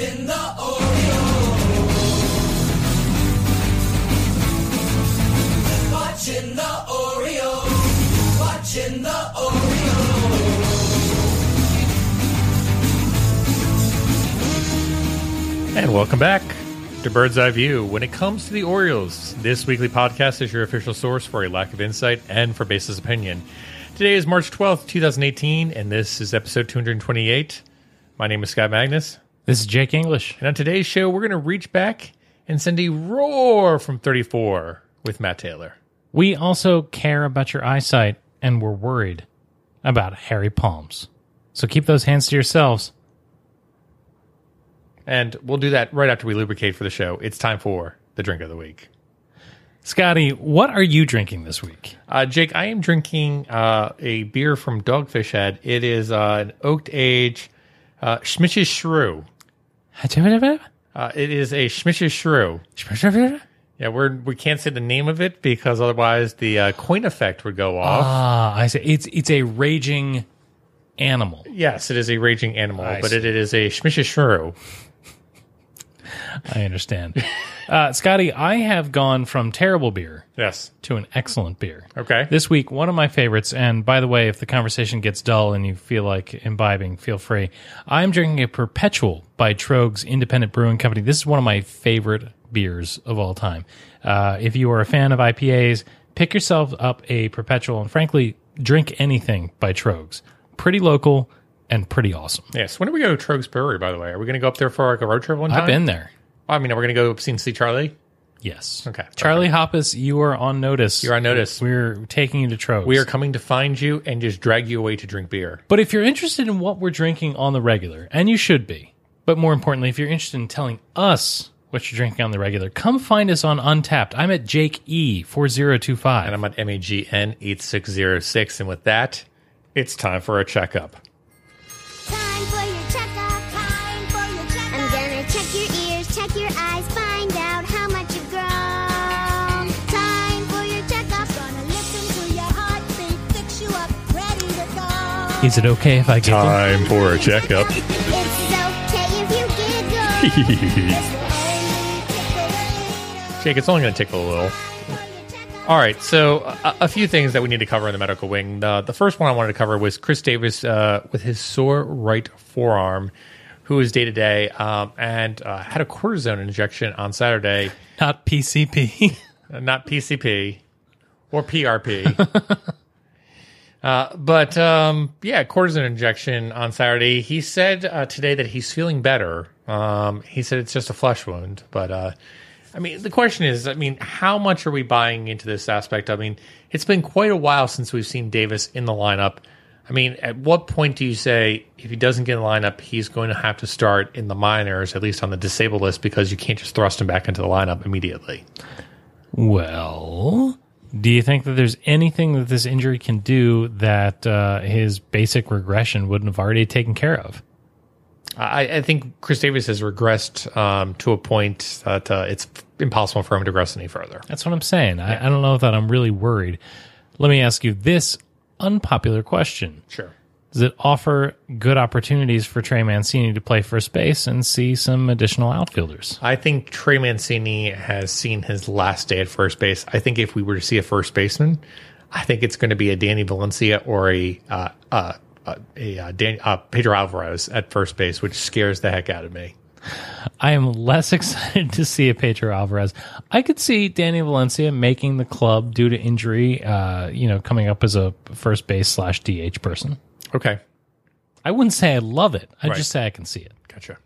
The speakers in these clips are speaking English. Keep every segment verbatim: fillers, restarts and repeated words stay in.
Watching the Orioles. Watching the Orioles. Watching the Orioles. And welcome back to Bird's Eye View. When it comes to the Orioles, this weekly podcast is your official source for a lack of insight and for baseless opinion. Today is March twelfth, twenty eighteen, and this is episode two twenty-eight. My name is Scott Magnus. This is Jake English. And on today's show, we're going to reach back and send a roar from thirty-four with Matt Taylor. We also care about your eyesight, and we're worried about hairy palms. So keep those hands to yourselves. And we'll do that right after we lubricate for the show. It's time for the drink of the week. Scotty, what are you drinking this week? Uh, Jake, I am drinking uh, a beer from Dogfish Head. It is uh, an oaked age uh, Schmich's Shrew. Uh, it is a Schmich's Shrew. Yeah, we're, we can't say the name of it because otherwise the uh, coin effect would go off. Ah, I see. It's, it's a raging animal. Yes, it is a raging animal, I but it, it is a Schmich's Shrew. I understand. Uh, Scotty, I have gone from terrible beer yes. to an excellent beer. Okay. This week, one of my favorites, and by the way, if the conversation gets dull and you feel like imbibing, feel free. I'm drinking a Perpetual by Troegs Independent Brewing Company. This is one of my favorite beers of all time. Uh, if you are a fan of I P As, pick yourself up a Perpetual, and frankly, drink anything by Troegs. Pretty local and pretty awesome. Yes. When do we go to Troegs Brewery, by the way? Are we going to go up there for like a road trip one time? I've been there. I mean, are we going to go up and see Charlie? Yes. Okay. Charlie okay. Hoppus, you are on notice. You're on notice. We're taking you to Troegs. We are coming to find you and just drag you away to drink beer. But if you're interested in what we're drinking on the regular, and you should be, but more importantly, if you're interested in telling us what you're drinking on the regular, come find us on Untappd. I'm at Jake E four zero two five. And I'm at M A G N eight six zero six. And with that, it's time for a checkup. Time for your checkup. Time for your checkup. I'm gonna check your ears, check your eyes, find out how much you've grown. Time for your checkup. Gonna listen to your heartbeat, fix you up, ready to go. Is it okay if I get time you? for a checkup? It's okay if you giggle. Jake, it's only gonna tickle a little. All right, so a, a few things that we need to cover in the medical wing. Uh, the first one I wanted to cover was Chris Davis uh, with his sore right forearm, who is day-to-day um, and uh, had a cortisone injection on Saturday. Not P C P. Not P C P or P R P. uh, but, um, yeah, cortisone injection on Saturday. He said uh, today that he's feeling better. Um, he said it's just a flesh wound, but... Uh, I mean, the question is, I mean, how much are we buying into this aspect? I mean, it's been quite a while since we've seen Davis in the lineup. I mean, at what point do you say, if he doesn't get in the lineup, he's going to have to start in the minors, at least on the disabled list, because you can't just thrust him back into the lineup immediately? Well, do you think that there's anything that this injury can do that uh, his basic regression wouldn't have already taken care of? I, I think Chris Davis has regressed um, to a point that uh, it's impossible for him to regress any further. That's what I'm saying. I, yeah. I don't know that I'm really worried. Let me ask you this unpopular question. Sure. Does it offer good opportunities for Trey Mancini to play first base and see some additional outfielders? I think Trey Mancini has seen his last day at first base. I think if we were to see a first baseman, I think it's going to be a Danny Valencia or a... Uh, uh, Uh, a, uh, Dan, uh, Pedro Alvarez at first base, which scares the heck out of me. I am less excited to see a Pedro Alvarez. I could see Danny Valencia making the club due to injury, uh, you know, coming up as a first base slash D H person. Okay. I wouldn't say I love it. I'd right. just say I can see it. Gotcha.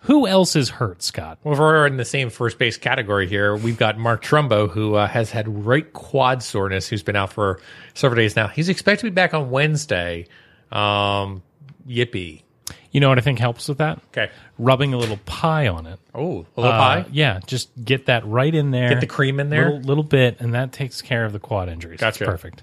Who else is hurt, Scott? Well, if we're in the same first base category here, we've got Mark Trumbo, who uh, has had right quad soreness, who's been out for several days now. He's expected to be back on Wednesday. Um, yippee. You know what I think helps with that? Okay. Rubbing a little pie on it. Oh, a little uh, pie? Yeah, just get that right in there. Get the cream in there? A little, little bit, and that takes care of the quad injuries. Gotcha. That's perfect.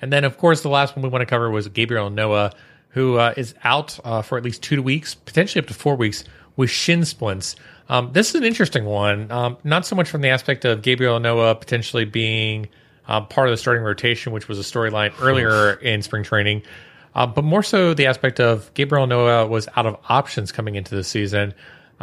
And then, of course, the last one we want to cover was Gabriel Ynoa, who uh, is out uh, for at least two weeks, potentially up to four weeks, with shin splints. Um, this is an interesting one, um, not so much from the aspect of Gabriel Ynoa potentially being uh, part of the starting rotation, which was a storyline earlier in spring training. Uh, but more so the aspect of Gabriel Ynoa was out of options coming into the season.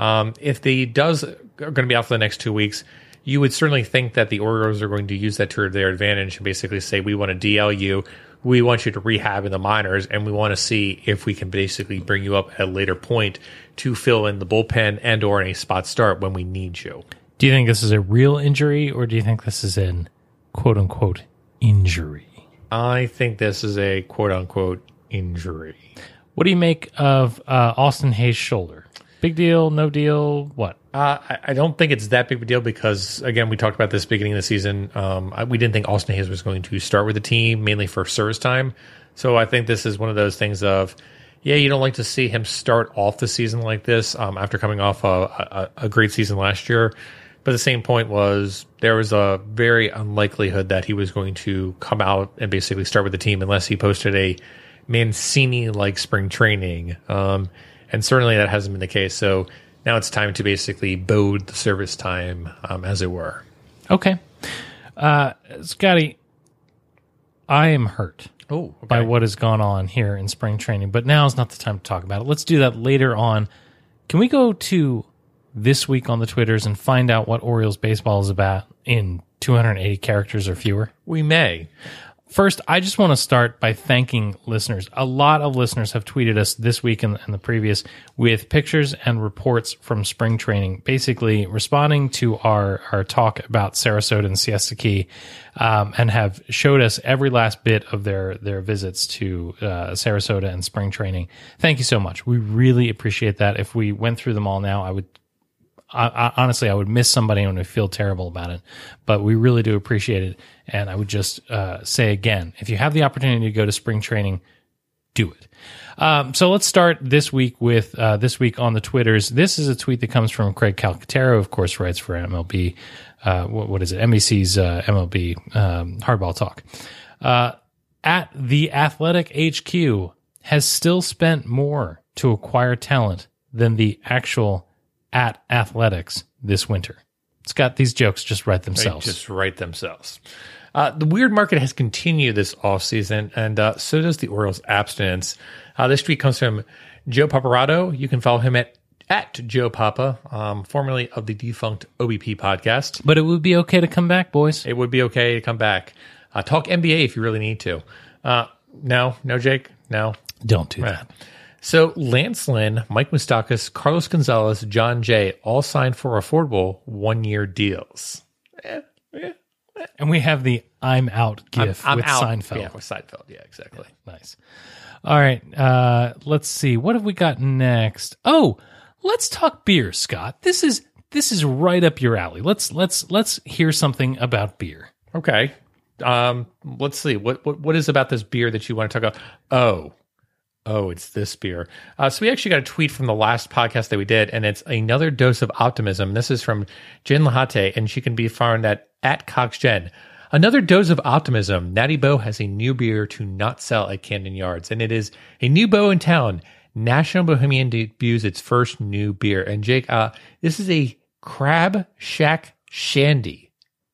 Um, if the Doves are going to be out for the next two weeks, you would certainly think that the Orioles are going to use that to their advantage and basically say, we want to D L you, we want you to rehab in the minors, and we want to see if we can basically bring you up at a later point to fill in the bullpen and or in a spot start when we need you. Do you think this is a real injury, or do you think this is an quote-unquote injury? I think this is a quote-unquote injury. What do you make of uh, Austin Hayes' shoulder? Big deal, no deal, what? Uh, I, I don't think it's that big of a deal because, again, we talked about this beginning of the season. Um, I, we didn't think Austin Hayes was going to start with the team, mainly for service time. So I think this is one of those things of, yeah, you don't like to see him start off the season like this um, after coming off a, a, a great season last year. But the same point was there was a very unlikelihood that he was going to come out and basically start with the team unless he posted a Mancini-like spring training. Um And certainly that hasn't been the case. So now it's time to basically bode the service time, um, as it were. Okay. Uh, Scotty, I am hurt oh, okay. by what has gone on here in spring training, but now is not the time to talk about it. Let's do that later on. Can we go to this week on the Twitters and find out what Orioles baseball is about in two hundred eighty characters or fewer? We may. First, I just want to start by thanking listeners. A lot of listeners have tweeted us this week and the previous with pictures and reports from spring training, basically responding to our, our talk about Sarasota and Siesta Key, um, and have showed us every last bit of their, their visits to uh, Sarasota and spring training. Thank you so much. We really appreciate that. If we went through them all now, I would I, I, honestly, I would miss somebody and would feel terrible about it, but we really do appreciate it. And I would just uh, say again, if you have the opportunity to go to spring training, do it. Um, so let's start this week with uh, this week on the Twitters. This is a tweet that comes from Craig Calcaterra, of course, writes for M L B. Uh, what, what is it? N B C's uh, M L B um, Hardball Talk. Uh, at the Athletic H Q has still spent more to acquire talent than the actual at athletics this winter. Scott, these jokes just write themselves. They just write themselves. Uh, the weird market has continued this offseason, and uh, so does the Orioles' abstinence. Uh, this tweet comes from Joe Paparado. You can follow him at, at Joe Papa, um, formerly of the defunct O B P podcast. But it would be okay to come back, boys. It would be okay to come back. Uh, talk N B A if you really need to. Uh, no, no, Jake, no. Don't do right. that. So Lance Lynn, Mike Moustakas, Carlos Gonzalez, John Jay all signed for affordable one-year deals. Eh, eh, eh. And we have the I'm out gif I'm, I'm with out. Seinfeld. Yeah, with Seinfeld. Yeah, exactly. Yeah, nice. All right. Uh, let's see. What have we got next? Oh, let's talk beer, Scott. This is this is right up your alley. Let's let's let's hear something about beer. Okay. Um, let's see. What what what is about this beer that you want to talk about? Oh. Oh, it's this beer. Uh, so we actually got a tweet from the last podcast that we did, and it's another dose of optimism. This is from Jen Lahate, and she can be found at, at CoxGen. Another dose of optimism. Natty Bo has a new beer to not sell at Camden Yards, and it is a new Bo in town. National Bohemian debuts its first new beer. And Jake, uh, this is a Crab Shack Shandy.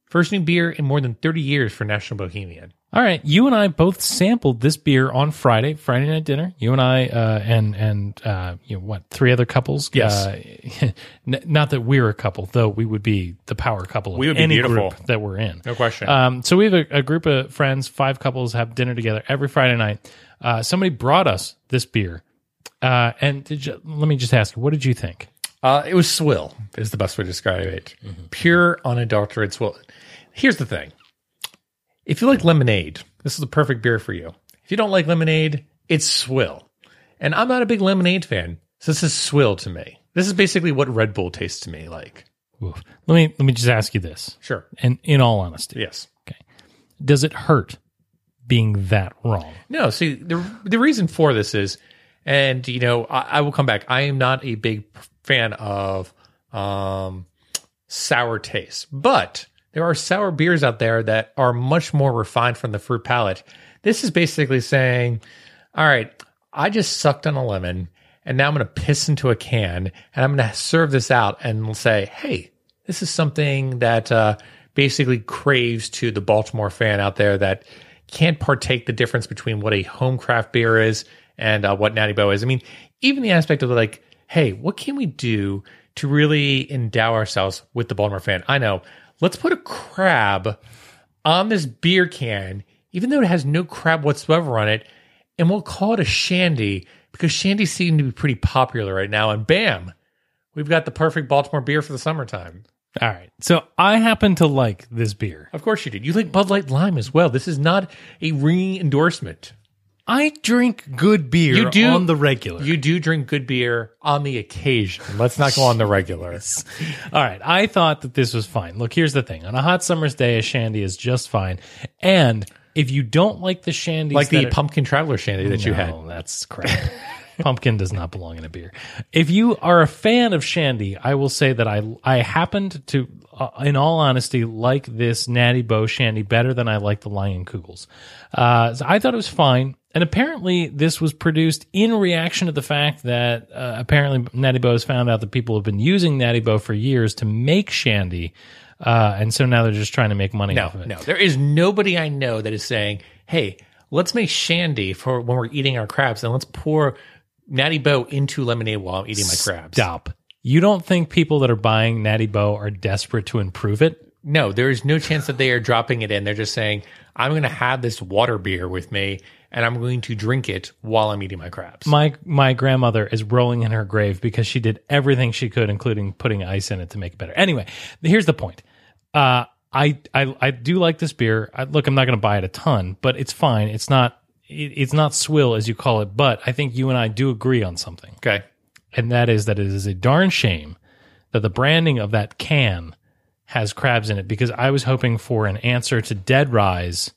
First new beer in more than thirty years for National Bohemian. All right, you and I both sampled this beer on Friday, Friday night dinner. You and I, uh, and and uh, you know what, three other couples. Yes, uh, not that we're a couple, though. We would be the power couple of we would be any beautiful. Group that we're in, no question. Um, so we have a, a group of friends, five couples, have dinner together every Friday night. Uh, somebody brought us this beer, uh, and did you, let me just ask you, what did you think? Uh, it was swill is the best way to describe it. Mm-hmm. Pure, unadulterated swill. Here's the thing. If you like lemonade, this is the perfect beer for you. If you don't like lemonade, it's swill. And I'm not a big lemonade fan, so this is swill to me. This is basically what Red Bull tastes to me like. Oof. Let me let me just ask you this. Sure. And in all honesty. Yes. Okay. Does it hurt being that wrong? No. See, the the reason for this is, and, you know, I, I will come back. I am not a big fan of um, sour taste, but there are sour beers out there that are much more refined from the fruit palate. This is basically saying, all right, I just sucked on a lemon, and now I'm going to piss into a can, and I'm going to serve this out and say, hey, this is something that uh, basically craves to the Baltimore fan out there that can't partake the difference between what a home craft beer is and uh, what Natty Bo is. I mean, even the aspect of like, hey, what can we do to really endow ourselves with the Baltimore fan? I know. Let's put a crab on this beer can, even though it has no crab whatsoever on it, and we'll call it a shandy, because shandies seem to be pretty popular right now. And bam, we've got the perfect Baltimore beer for the summertime. All right. So I happen to like this beer. Of course you did. You like Bud Light Lime as well. This is not a ringing endorsement. I drink good beer you do, on the regular. You do drink good beer on the occasion. Let's not go on the regular. Yes. All right. I thought that this was fine. Look, here's the thing. On a hot summer's day, a shandy is just fine. And if you don't like the shandy, like the it, pumpkin traveler shandy that no, you had. Oh, that's crap. Pumpkin does not belong in a beer. If you are a fan of shandy, I will say that I I happened to, uh, in all honesty, like this Natty Bo shandy better than I like the Lion Kugels. Uh, so I thought it was fine. And apparently this was produced in reaction to the fact that uh, apparently Natty Bo has found out that people have been using Natty Bo for years to make shandy. Uh, and so now they're just trying to make money no, off of it. No, there is nobody I know that is saying, hey, let's make shandy for when we're eating our crabs, and let's pour Natty Bo into lemonade while I'm eating my crabs. Stop. You don't think people that are buying Natty Bo are desperate to improve it? No, there is no chance that they are dropping it in. They're just saying, I'm going to have this water beer with me, and I'm going to drink it while I'm eating my crabs. My my grandmother is rolling in her grave because she did everything she could, including putting ice in it to make it better. Anyway, here's the point. Uh, I, I I do like this beer. I, look, I'm not going to buy it a ton, but it's fine. It's not it, it's not swill, as you call it, but I think you and I do agree on something. Okay. And that is that it is a darn shame that the branding of that can has crabs in it, because I was hoping for an answer to Dead Rise,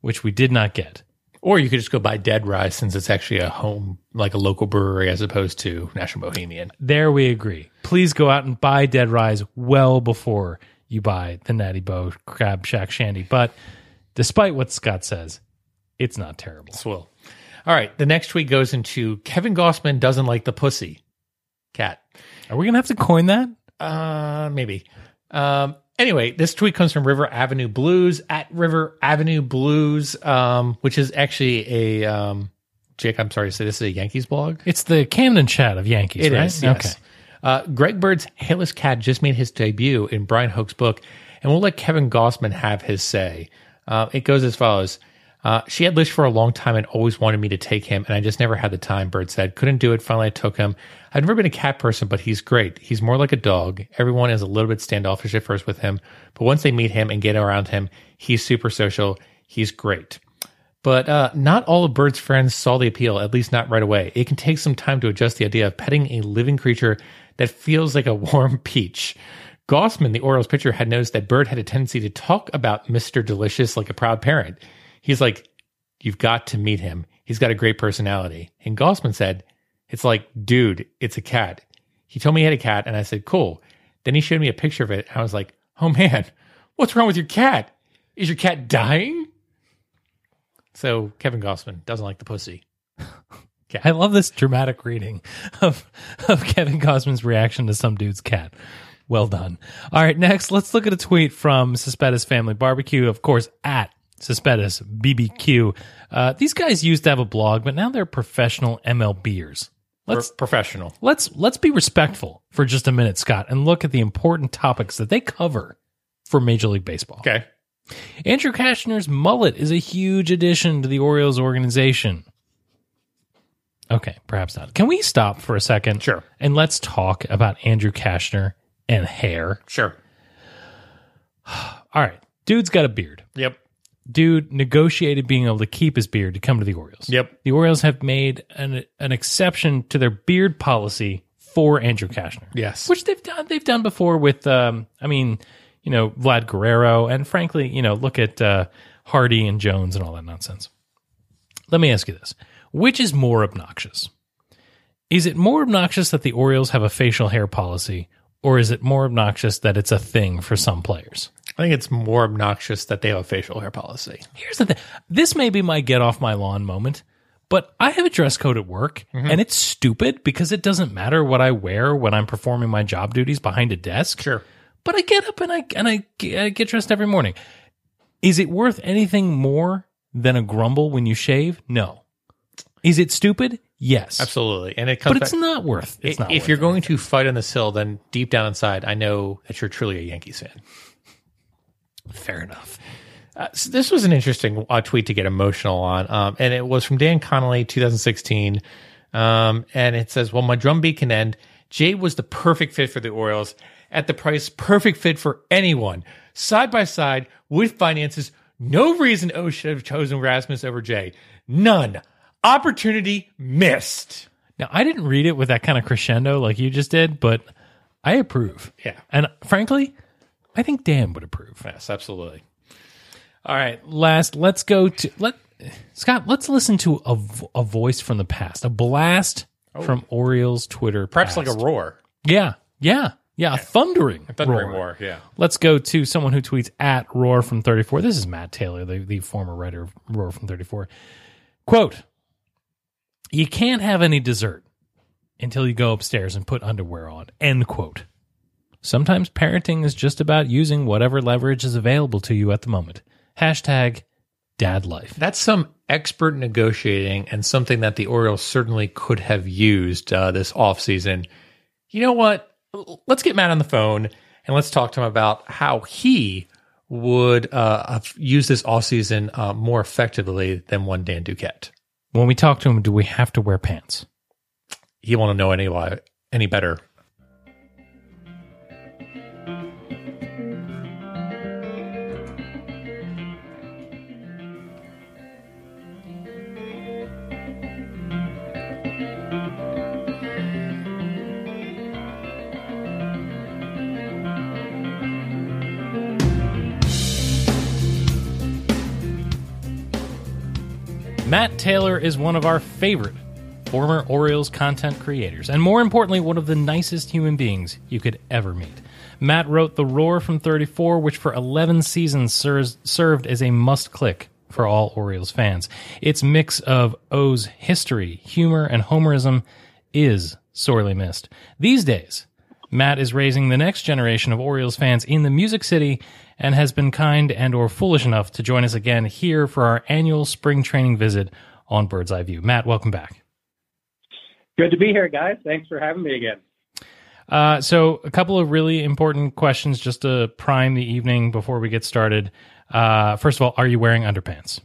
which we did not get. Or you could just go buy Dead Rise, since it's actually a home, like a local brewery, as opposed to National Bohemian. There we agree. Please go out and buy Dead Rise well before you buy the Natty Bo Crab Shack Shandy. But despite what Scott says, it's not terrible. Swill. All right. The next tweet goes into Kevin Gausman doesn't like the pussy cat. Are we going to have to coin that? Uh, maybe. Um, Anyway, this tweet comes from River Avenue Blues, at River Avenue Blues, um, which is actually a, um, Jake, I'm sorry to say, this is a Yankees blog. It's the Camden Chat of Yankees, it right? Is, yes. Okay. Uh, Greg Bird's Hairless Cat just made his debut in Brian Hook's book, and we'll let Kevin Gausman have his say. Uh, it goes as follows. Uh, she had Lish for a long time and always wanted me to take him, and I just never had the time, Bird said. Couldn't do it. Finally, I took him. I've never been a cat person, but he's great. He's more like a dog. Everyone is a little bit standoffish at first with him, but once they meet him and get around him, he's super social. He's great. But uh, not all of Bird's friends saw the appeal, at least not right away. It can take some time to adjust the idea of petting a living creature that feels like a warm peach. Gausman, the Orioles pitcher, had noticed that Bird had a tendency to talk about Mister Delicious like a proud parent. He's like, you've got to meet him. He's got a great personality. And Gausman said, it's like, dude, it's a cat. He told me he had a cat, and I said, cool. Then he showed me a picture of it, and I was like, oh, man, what's wrong with your cat? Is your cat dying? So Kevin Gausman doesn't like the pussy. Cat. I love this dramatic reading of, of Kevin Gausman's reaction to some dude's cat. Well done. All right, next, let's look at a tweet from Suspettus Family Barbecue, of course, at Suspettus B B Q. Uh, these guys used to have a blog, but now they're professional MLBers. Let's Pro- professional. Let's let's be respectful for just a minute, Scott, and look at the important topics that they cover for Major League Baseball. Okay. Andrew Cashner's mullet is a huge addition to the Orioles organization. Okay, perhaps not. Can we stop for a second? Sure. And let's talk about Andrew Cashner and hair. Sure. All right. Dude's got a beard. Yep. Dude negotiated being able to keep his beard to come to the Orioles. Yep. The Orioles have made an an exception to their beard policy for Andrew Cashner. Yes. Which they've done they've done before with um I mean, you know, Vlad Guerrero, and frankly, you know, look at uh, Hardy and Jones and all that nonsense. Let me ask you this. Which is more obnoxious? Is it more obnoxious that the Orioles have a facial hair policy, or is it more obnoxious that it's a thing for some players? I think it's more obnoxious that they have a facial hair policy. Here's the thing. This may be my get off my lawn moment, but I have a dress code at work, mm-hmm. and it's stupid because it doesn't matter what I wear when I'm performing my job duties behind a desk. Sure. But I get up and I and I, I get dressed every morning. Is it worth anything more than a grumble when you shave? No. Is it stupid? Yes. Absolutely. And it comes But back, it's not worth it's it, not If worth you're anything. Going to fight on this hill, then deep down inside, I know that you're truly a Yankees fan. Fair enough. Uh, so this was an interesting uh, tweet to get emotional on, um, and it was from Dan Connolly, twenty sixteen, um, and it says, well, my drum beat can end. Jay was the perfect fit for the Orioles. At the price, perfect fit for anyone. Side by side, with finances, no reason O should have chosen Rasmus over Jay. None. Opportunity missed. Now, I didn't read it with that kind of crescendo like you just did, but I approve. Yeah. And frankly, I think Dan would approve. Yes, absolutely. All right, last, let's go to let Scott. Let's listen to a, a voice from the past, a blast oh. from Orioles Twitter, perhaps past. Like a roar. Yeah, yeah, yeah, a thundering, a thundering roar. roar. Yeah. Let's go to someone who tweets at Roar from thirty-four. This is Matt Taylor, the, the former writer of Roar from thirty-four. Quote: "You can't have any dessert until you go upstairs and put underwear on." End quote. Sometimes parenting is just about using whatever leverage is available to you at the moment. Hashtag dad life. That's some expert negotiating and something that the Orioles certainly could have used uh, this offseason. You know what? Let's get Matt on the phone and let's talk to him about how he would uh, use this offseason uh, more effectively than one Dan Duquette. When we talk to him, do we have to wear pants? He won't know any, any better. Matt Taylor is one of our favorite former Orioles content creators, and more importantly, one of the nicest human beings you could ever meet. Matt wrote The Roar from thirty-four, which for eleven seasons serves, served as a must-click for all Orioles fans. Its mix of O's history, humor, and homerism is sorely missed. These days, Matt is raising the next generation of Orioles fans in the Music City and has been kind and or foolish enough to join us again here for our annual spring training visit on Bird's Eye View. Matt, welcome back. Good to be here, guys. Thanks for having me again. Uh, so a couple of really important questions just to prime the evening before we get started. Uh, first of all, are you wearing underpants?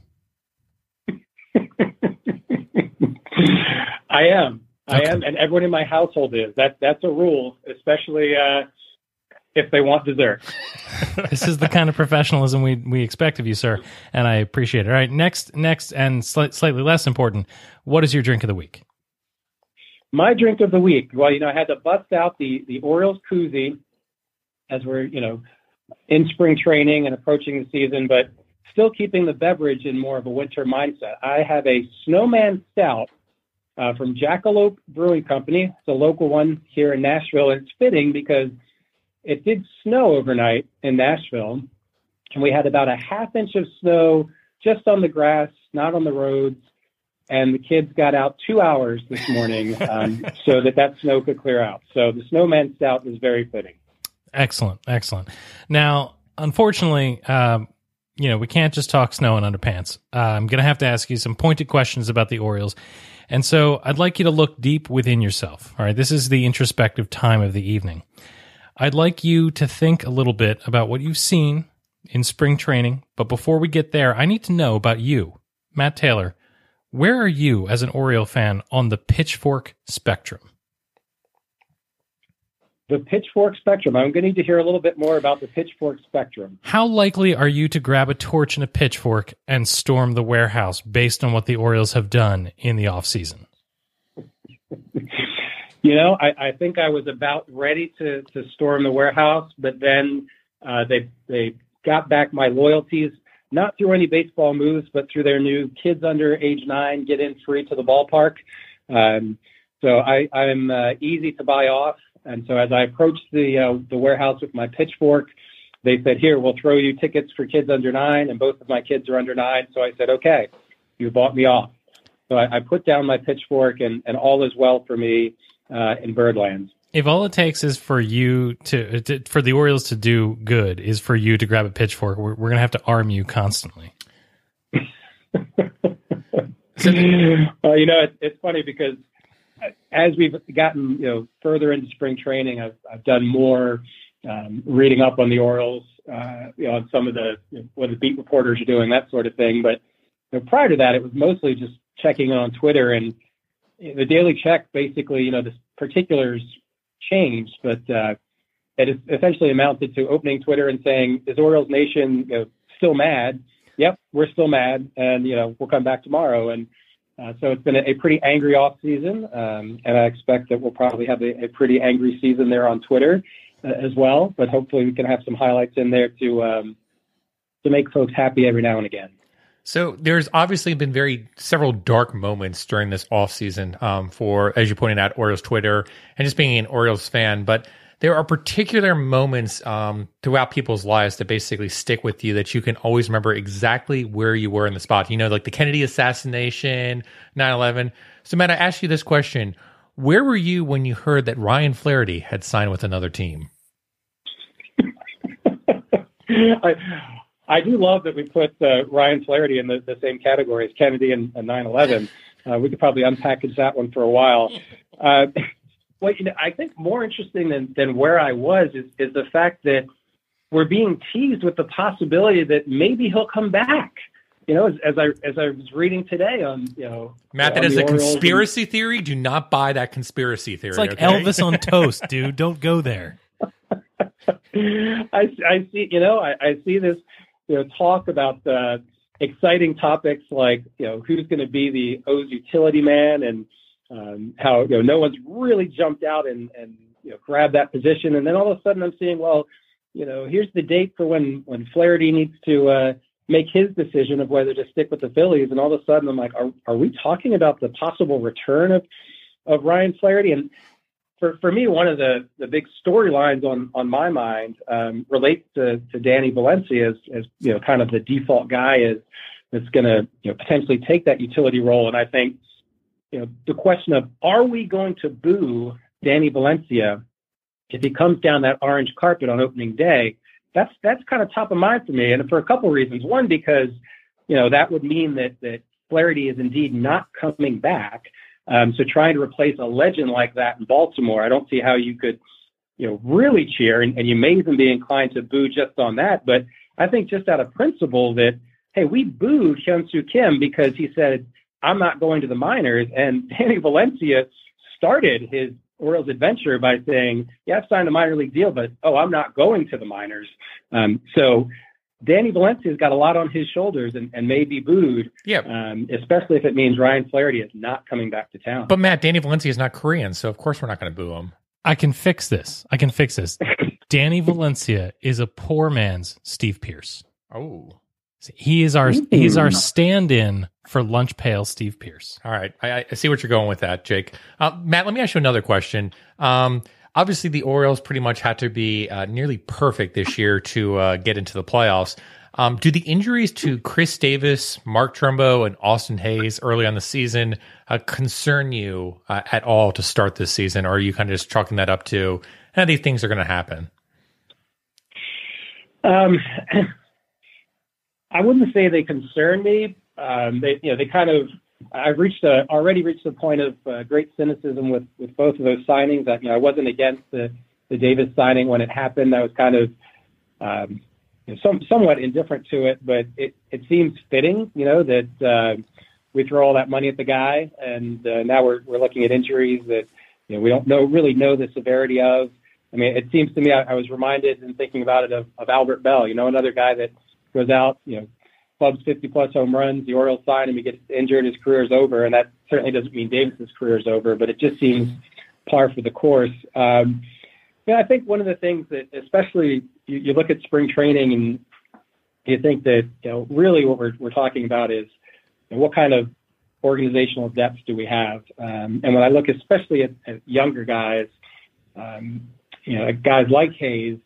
I am. I okay. am, and everyone in my household is. That, that's a rule, especially... Uh, if they want dessert. This is the kind of professionalism we we expect of you, sir, and I appreciate it. All right, next, next, and sli- slightly less important, what is your drink of the week? My drink of the week? Well, you know, I had to bust out the, the Orioles koozie as we're, you know, in spring training and approaching the season, but still keeping the beverage in more of a winter mindset. I have a Snowman Stout uh, from Jackalope Brewing Company. It's a local one here in Nashville, and it's fitting because it did snow overnight in Nashville, and we had about a half inch of snow just on the grass, not on the roads, and the kids got out two hours this morning um, so that that snow could clear out. So the Snowman Stout is very fitting. Excellent, excellent. Now, unfortunately, um, you know, we can't just talk snow and underpants. Uh, I'm going to have to ask you some pointed questions about the Orioles. And so I'd like you to look deep within yourself. All right, this is the introspective time of the evening. I'd like you to think a little bit about what you've seen in spring training, but before we get there, I need to know about you, Matt Taylor. Where are you as an Oriole fan on the pitchfork spectrum? The pitchfork spectrum. I'm going to need to hear a little bit more about the pitchfork spectrum. How likely are you to grab a torch and a pitchfork and storm the warehouse based on what the Orioles have done in the offseason? You know, I, I think I was about ready to, to storm the warehouse, but then uh, they they got back my loyalties, not through any baseball moves, but through their new kids under age nine get in free to the ballpark. Um, so I, I'm uh, easy to buy off. And so as I approached the uh, the warehouse with my pitchfork, they said, here, we'll throw you tickets for kids under nine. And both of my kids are under nine. So I said, okay, you bought me off. So I, I put down my pitchfork and, and all is well for me. Uh, in Birdland. If all it takes is for you to, to, for the Orioles to do good, is for you to grab a pitchfork, we're, we're going to have to arm you constantly. Well, you know, it, it's funny because as we've gotten, you know, further into spring training, I've, I've done more um, reading up on the Orioles, uh, you know, on some of the, you know, what the beat reporters are doing, that sort of thing. But you know, prior to that, it was mostly just checking on Twitter, and the daily check basically, you know, the particulars changed, but uh, it essentially amounted to opening Twitter and saying, is Orioles Nation, you know, still mad? Yep, we're still mad, and, you know, we'll come back tomorrow. And uh, so it's been a, a pretty angry off season, um, and I expect that we'll probably have a, a pretty angry season there on Twitter uh, as well. But hopefully we can have some highlights in there to um, to make folks happy every now and again. So there's obviously been very several dark moments during this off season um, for, as you pointed out, Orioles Twitter and just being an Orioles fan, but there are particular moments um, throughout people's lives that basically stick with you, that you can always remember exactly where you were in the spot. You know, like the Kennedy assassination, nine eleven. So, Matt, I asked you this question. Where were you when you heard that Ryan Flaherty had signed with another team? I, I do love that we put uh, Ryan Flaherty in the, the same category as Kennedy and nine eleven. Uh, we could probably unpackage that one for a while. Uh Well, you know, I think more interesting than, than where I was is, is the fact that we're being teased with the possibility that maybe he'll come back. You know, as, as I as I was reading today on, you know, Matt, that is a conspiracy theory. Do not buy that conspiracy theory. It's like okay? Elvis on toast, dude. Don't go there. I, I see. You know, I, I see this. You know, talk about the exciting topics like, you know, who's going to be the O's utility man and. Um, how, you know, no one's really jumped out and, and, you know, grabbed that position. And then all of a sudden I'm seeing, well, you know, here's the date for when, when Flaherty needs to uh, make his decision of whether to stick with the Phillies. And all of a sudden I'm like, are, are we talking about the possible return of, of Ryan Flaherty? And for, for me, one of the, the big storylines on, on my mind um, relates to, to Danny Valencia as, as, you know, kind of the default guy is that's going to, you know, potentially take that utility role. And I think, you know, the question of, are we going to boo Danny Valencia if he comes down that orange carpet on opening day? That's that's kind of top of mind for me, and for a couple of reasons. One, because, you know, that would mean that, that Flaherty is indeed not coming back. Um, so trying to replace a legend like that in Baltimore, I don't see how you could, you know, really cheer, and, and you may even be inclined to boo just on that. But I think just out of principle that, hey, we booed Hyun-Soo Kim because he said, I'm not going to the minors. And Danny Valencia started his Orioles adventure by saying, yeah, I've signed a minor league deal, but, oh, I'm not going to the minors. Um, so Danny Valencia's got a lot on his shoulders and, and may be booed, yeah. um, especially if it means Ryan Flaherty is not coming back to town. But, Matt, Danny Valencia is not Korean, so of course we're not going to boo him. I can fix this. I can fix this. Danny Valencia is a poor man's Steve Pearce. Oh, He is our he is our stand-in for lunch pail Steve Pearce. All right, I, I see what you're going with that, Jake. Uh, Matt, let me ask you another question. Um, obviously, the Orioles pretty much had to be uh, nearly perfect this year to uh, get into the playoffs. Um, do the injuries to Chris Davis, Mark Trumbo, and Austin Hayes early on the season uh, concern you uh, at all to start this season? Or are you kind of just chalking that up to how these things are going to happen? Um. I wouldn't say they concern me. Um, they, you know, they kind of. I've reached a, already reached the point of uh, great cynicism with, with both of those signings. I, you know, I wasn't against the, the Davis signing when it happened. I was kind of um, you know, some, somewhat indifferent to it, but it, it seems fitting, you know, that uh, we throw all that money at the guy, and uh, now we're we're looking at injuries that you know we don't know really know the severity of. I mean, it seems to me I, I was reminded in thinking about it of, of Albert Bell, you know, another guy that. Goes out, you know, clubs fifty-plus home runs, the Orioles sign him, he gets injured, his career is over, and that certainly doesn't mean Davis's career is over, but it just seems par for the course. Um, yeah, I think one of the things that, especially, you, you look at spring training and you think that, you know, really what we're we're talking about is you know, what kind of organizational depth do we have? Um, and when I look especially at, at younger guys, um, you know, guys like Hayes,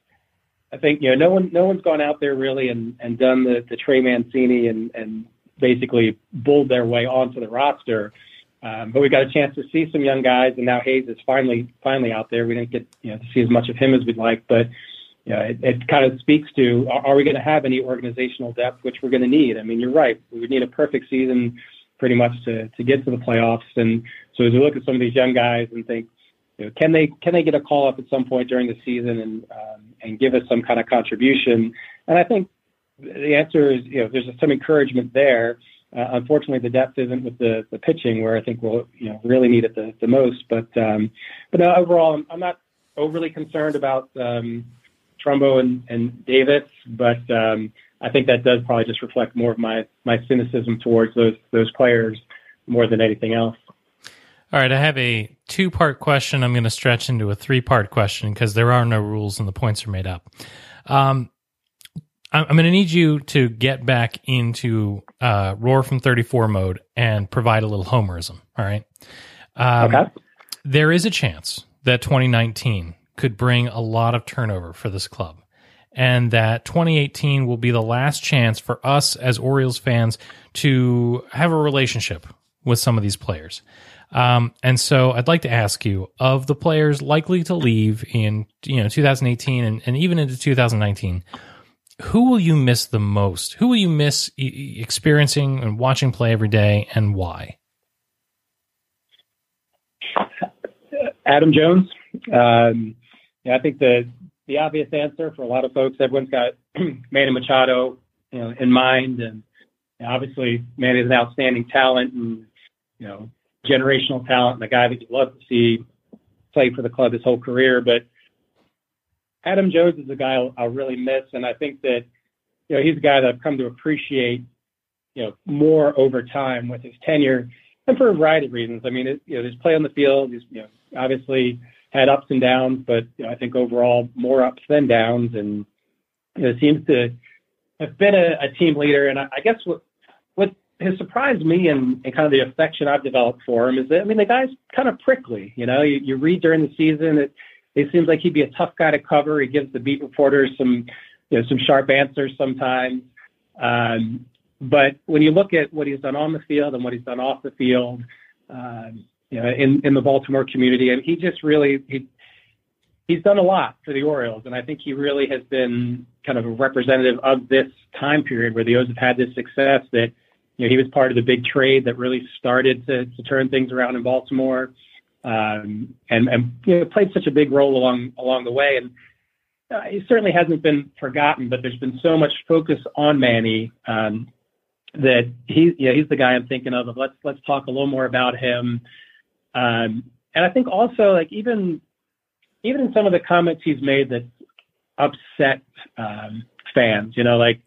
I think, you know, no one, no one's gone out there really and, and done the, the Trey Mancini and, and basically bulled their way onto the roster. Um, but we got a chance to see some young guys, and now Hayes is finally, finally out there. We didn't get, you know, to see as much of him as we'd like, but you know, it, it kind of speaks to, are, are we going to have any organizational depth, which we're going to need? I mean, you're right. We would need a perfect season pretty much to, to get to the playoffs. And so as we look at some of these young guys and think, you know, can they can they get a call up at some point during the season and um, and give us some kind of contribution? And I think the answer is, you know, there's some encouragement there. Uh, unfortunately, the depth isn't with the, the pitching where I think we'll, you know, really need it the, the most. But um, but no, overall, I'm, I'm not overly concerned about um, Trumbo and, and Davis, but um, I think that does probably just reflect more of my, my cynicism towards those those players more than anything else. All right, I have a two-part question. I'm going to stretch into a three-part question because there are no rules and the points are made up. Um, I'm going to need you to get back into uh, Roar from thirty-four mode and provide a little homerism, all right? Um, okay. There is a chance that twenty nineteen could bring a lot of turnover for this club and that twenty eighteen will be the last chance for us as Orioles fans to have a relationship with some of these players. Um, and so I'd like to ask you, of the players likely to leave in you know two thousand eighteen and, and even into two thousand nineteen, who will you miss the most? Who will you miss e- experiencing and watching play every day, and why? Adam Jones. Um, yeah, I think the the obvious answer for a lot of folks, everyone's got Manny Machado, you know, in mind, and obviously Manny's an outstanding talent and you know generational talent, and a guy that you'd love to see play for the club his whole career, but Adam Jones is a guy I'll, I'll really miss, and I think that you know he's a guy that I've come to appreciate, you know, more over time with his tenure, and for a variety of reasons. I mean, it, you know, his play on the field, he's you know obviously had ups and downs, but you know, I think overall more ups than downs, and you know seems to have been a, a team leader. And I, I guess what what has surprised me and, and kind of the affection I've developed for him is that I mean the guy's kind of prickly. You know, you, you read during the season it. It seems like he'd be a tough guy to cover. He gives the beat reporters some, you know, some sharp answers sometimes. Um, but when you look at what he's done on the field and what he's done off the field, um, you know, in, in the Baltimore community, and he just really he he's done a lot for the Orioles, and I think he really has been kind of a representative of this time period where the O's have had this success. That you know he was part of the big trade that really started to, to turn things around in Baltimore. Um, and, and you know, played such a big role along along the way, and uh, he certainly hasn't been forgotten. But there's been so much focus on Manny um, that he, you know, he's the guy I'm thinking of. of let's let's talk a little more about him. Um, and I think also, like even even in some of the comments he's made that upset um, fans, you know, like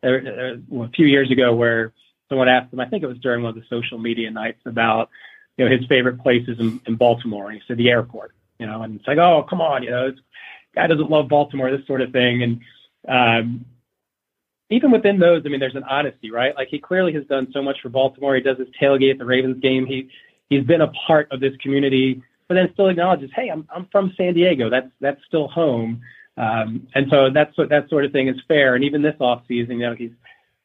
there, there, a few years ago, where someone asked him, I think it was during one of the social media nights about. You know, his favorite places in, in Baltimore, and he said the airport, you know, and it's like, oh, come on, you know, this guy doesn't love Baltimore, this sort of thing. And um, even within those, I mean, there's an honesty, right? Like he clearly has done so much for Baltimore. He does his tailgate at the Ravens game. He, he's been a part of this community, but then still acknowledges, hey, I'm I'm from San Diego. That's that's still home. Um, and so that's what that sort of thing is fair. And even this offseason, you know, he's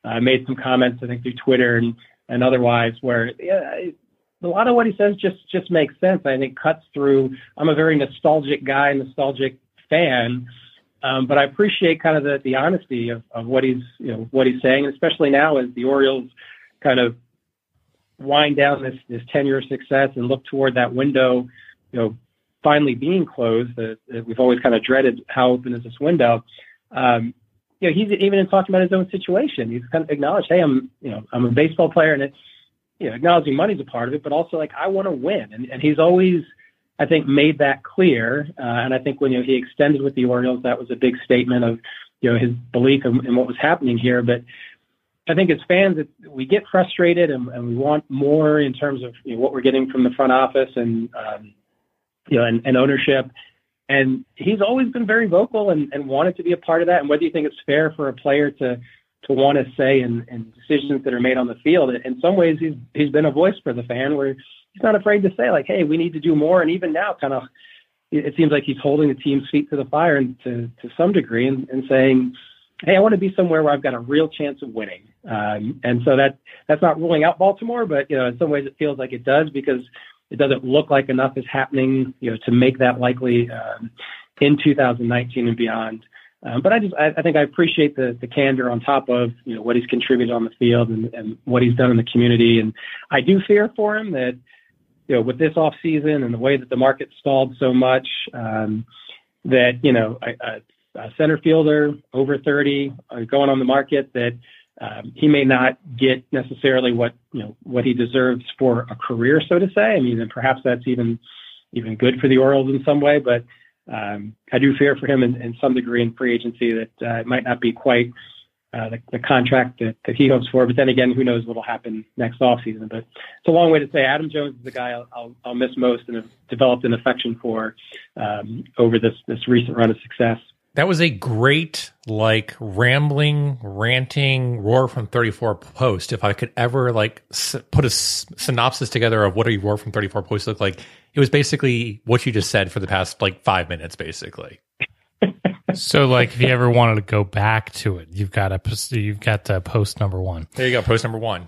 uh, made some comments, I think, through Twitter and, and otherwise where, yeah, it, a lot of what he says just, just makes sense. I think cuts through. I'm a very nostalgic guy, nostalgic fan, um, but I appreciate kind of the, the honesty of, of what he's you know what he's saying, and especially now as the Orioles kind of wind down this this ten-year success and look toward that window, you know, finally being closed. Uh, we've always kind of dreaded how open is this window. Um, you know, he's even talking about his own situation. He's kind of acknowledged, hey, I'm you know I'm a baseball player, and it's you know, acknowledging money's a part of it, but also like, I want to win. And, and he's always, I think, made that clear. Uh, and I think when you know, he extended with the Orioles, that was a big statement of, you know, his belief in, in what was happening here. But I think as fans, it, we get frustrated and, and we want more in terms of you know, what we're getting from the front office and, um, you know, and, and ownership. And he's always been very vocal and, and wanted to be a part of that. And whether you think it's fair for a player to, to want to say and, and decisions that are made on the field. In some ways, he's he's been a voice for the fan where he's not afraid to say, like, hey, we need to do more. And even now, kind of, it seems like he's holding the team's feet to the fire and to, to some degree and, and saying, hey, I want to be somewhere where I've got a real chance of winning. Um, and so that that's not ruling out Baltimore, but, you know, in some ways it feels like it does because it doesn't look like enough is happening, you know, to make that likely um, in two thousand nineteen and beyond. Um, but I just I, I think I appreciate the the candor on top of, you know, what he's contributed on the field and, and what he's done in the community. And I do fear for him that, you know, with this off season and the way that the market stalled so much, um, that, you know, a, a center fielder over thirty going on the market, that um, he may not get necessarily what, you know, what he deserves for a career, so to say. I mean, and perhaps that's even even good for the Orioles in some way, but um, I do fear for him in, in some degree in free agency that uh, it might not be quite uh, the, the contract that, that he hopes for. But then again, who knows what will happen next offseason. But it's a long way to say Adam Jones is the guy I'll, I'll, I'll miss most and have developed an affection for um, over this, this recent run of success. That was a great, like, rambling, ranting Roar from thirty-four post. If I could ever, like, s- put a s- synopsis together of what a Roar from thirty-four post looked like, it was basically what you just said for the past, like, five minutes, basically. So, like, if you ever wanted to go back to it, you've got a, you've got a post number one. There you go, post number one.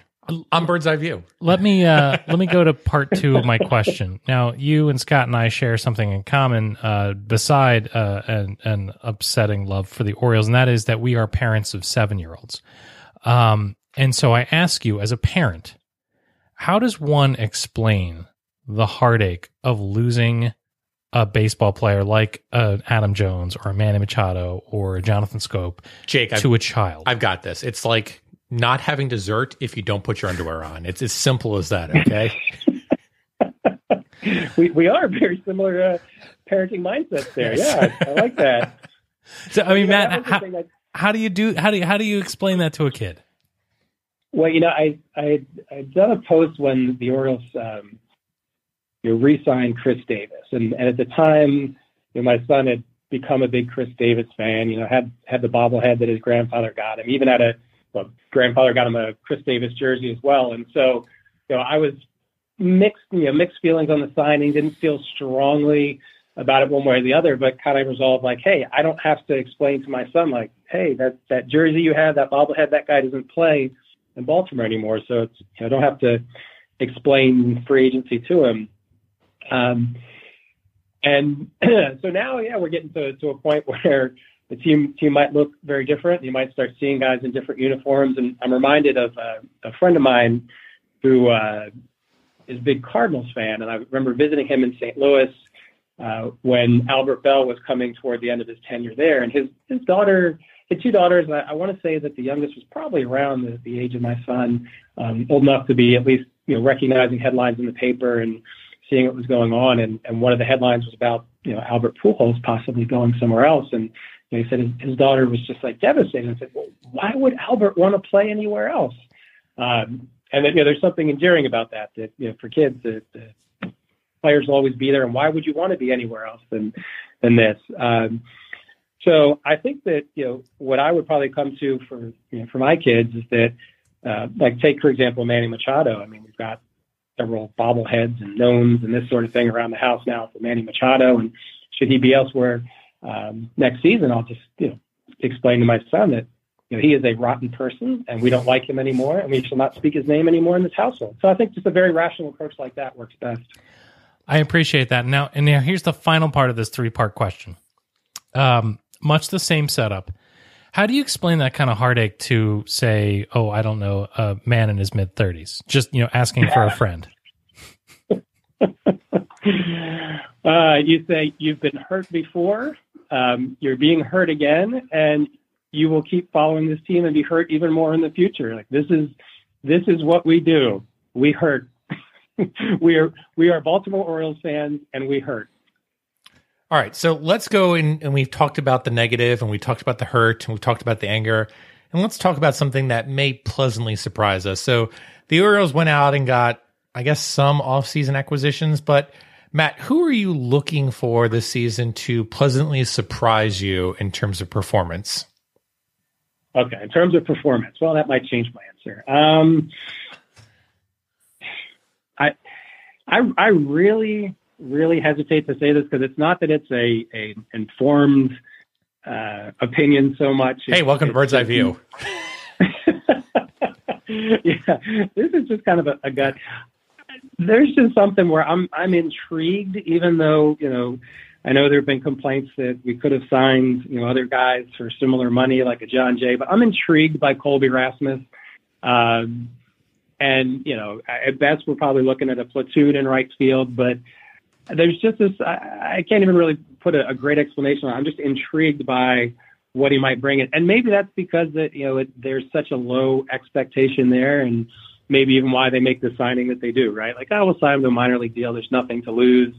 I'm bird's eye view. Let me uh, let me go to part two of my question. Now, you and Scott and I share something in common, uh, beside uh, an, an upsetting love for the Orioles, and that is that we are parents of seven-year-olds. Um, and so I ask you, as a parent, how does one explain the heartache of losing a baseball player like uh, Adam Jones or Manny Machado or Jonathan Scope Jake, to I've, a child? I've got this. It's like not having dessert if you don't put your underwear on. It's as simple as that, okay? we we are very similar uh, parenting mindsets there. Yeah, I like that. So, I mean, you know, Matt, how, that, how do you do? How do you, how do you explain that to a kid? Well, you know, I I I'd done a post when the Orioles um, you know, re-signed Chris Davis, and, and at the time, you know, my son had become a big Chris Davis fan. You know, had had the bobblehead that his grandfather got him, even at a Well, grandfather got him a Chris Davis jersey as well. And so, you know, I was mixed, you know, mixed feelings on the signing, didn't feel strongly about it one way or the other, but kind of resolved like, hey, I don't have to explain to my son, like, hey, that, that jersey you had, that bobblehead, that guy doesn't play in Baltimore anymore. So it's, you know, I don't have to explain free agency to him. Um, and so now, yeah, we're getting to, to a point where the team team might look very different. You might start seeing guys in different uniforms. And I'm reminded of uh, a friend of mine who uh, is a big Cardinals fan. And I remember visiting him in Saint Louis uh, when Albert Bell was coming toward the end of his tenure there. And his, his daughter, his two daughters, and I, I want to say that the youngest was probably around the, the age of my son, um, old enough to be at least, you know, recognizing headlines in the paper and seeing what was going on. And, and one of the headlines was about, you know, Albert Pujols possibly going somewhere else. And you know, he said his, his daughter was just like devastated. I said, well, why would Albert want to play anywhere else? Um, and then, you know, there's something endearing about that, that, you know, for kids, the, the players will always be there. And why would you want to be anywhere else than, than this? Um, so I think that, you know, what I would probably come to for, you know, for my kids is that, uh, like take, for example, Manny Machado. I mean, we've got several bobbleheads and gnomes and this sort of thing around the house now for Manny Machado. And should he be elsewhere Um, next season, I'll just, you know, explain to my son that, you know, he is a rotten person and we don't like him anymore and we shall not speak his name anymore in this household. So I think just a very rational approach like that works best. I appreciate that. Now, and now here's the final part of this three-part question. Um, much the same setup. How do you explain that kind of heartache to, say, oh, I don't know, a man in his mid-thirties? Just, you know, asking for a friend. uh, you say you've been hurt before. Um, you're being hurt again, and you will keep following this team and be hurt even more in the future. Like this is, this is what we do. We hurt. we are we are Baltimore Orioles fans, and we hurt. All right, so let's go in, and we've talked about the negative, and we talked about the hurt, and we've talked about the anger, and let's talk about something that may pleasantly surprise us. So the Orioles went out and got, I guess, some offseason acquisitions, but Matt, who are you looking for this season to pleasantly surprise you in terms of performance? Okay, in terms of performance, well, that might change my answer. Um, I, I, I really, really hesitate to say this because it's not that it's a, a informed uh, opinion so much. Hey, it's, welcome it's, to Bird's Eye View. Yeah, this is just kind of a, a gut. There's just something where I'm I'm intrigued, even though, you know, I know there have been complaints that we could have signed, you know, other guys for similar money, like a John Jay, but I'm intrigued by Colby Rasmus. Um, and, you know, at best, we're probably looking at a platoon in right field, but there's just this, I, I can't even really put a, a great explanation on. I'm just intrigued by what he might bring it. And maybe that's because that, you know, it, there's such a low expectation there, and maybe even why they make the signing that they do, right? Like, I will sign him to a minor league deal. There's nothing to lose.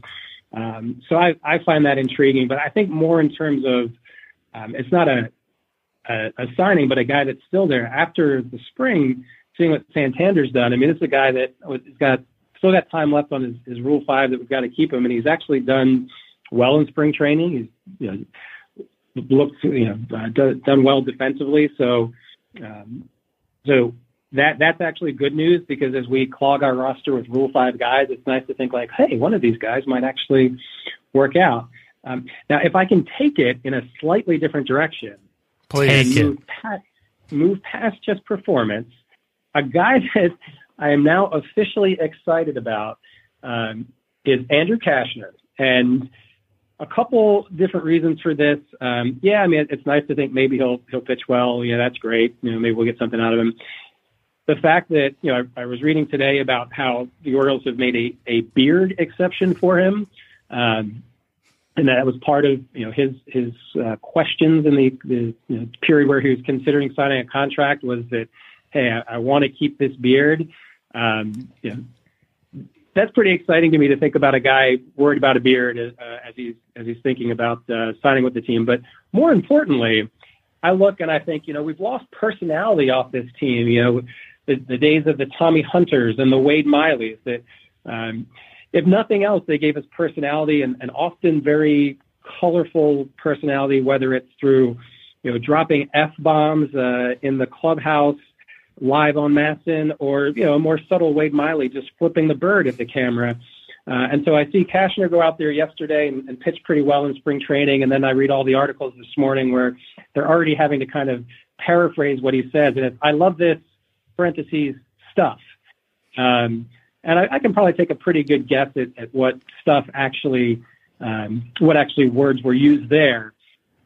Um, so I, I find that intriguing, but I think more in terms of, um, it's not a, a, a signing, but a guy that's still there after the spring, seeing what Santander's done. I mean, it's a guy that has got still got time left on his, his rule five that we've got to keep him. And he's actually done well in spring training. He's, you know, looked, you know, uh, done, done well defensively. So, um, so that that's actually good news, because as we clog our roster with rule five guys, it's nice to think like, hey, one of these guys might actually work out. Um, now, if I can take it in a slightly different direction, please move past, move past just performance, a guy that I am now officially excited about um, is Andrew Cashner, and a couple different reasons for this. Um, yeah, I mean, it's nice to think maybe he'll he'll pitch well. Yeah, that's great. You know, maybe we'll get something out of him. The fact that, you know, I, I was reading today about how the Orioles have made a, a Beard exception for him, um, and that was part of, you know, his his uh, questions in the, the you know, period where he was considering signing a contract, was that, hey, I, I want to keep this Beard. Um, you know, that's pretty exciting to me, to think about a guy worried about a beard uh, as he's as he's thinking about uh, signing with the team. But more importantly, I look and I think, you know, we've lost personality off this team. You know, The, the days of the Tommy Hunters and the Wade Mileys, that um, if nothing else, they gave us personality, and, and often very colorful personality, whether it's through, you know, dropping F-bombs uh, in the clubhouse live on Masson, or, you know, a more subtle Wade Miley just flipping the bird at the camera. Uh, and so I see Cashner go out there yesterday and, and pitch pretty well in spring training. And then I read all the articles this morning where they're already having to kind of paraphrase what he says. And it's, I love this, parentheses, stuff. Um, and I, I can probably take a pretty good guess at, at what stuff actually, um, what actually words were used there.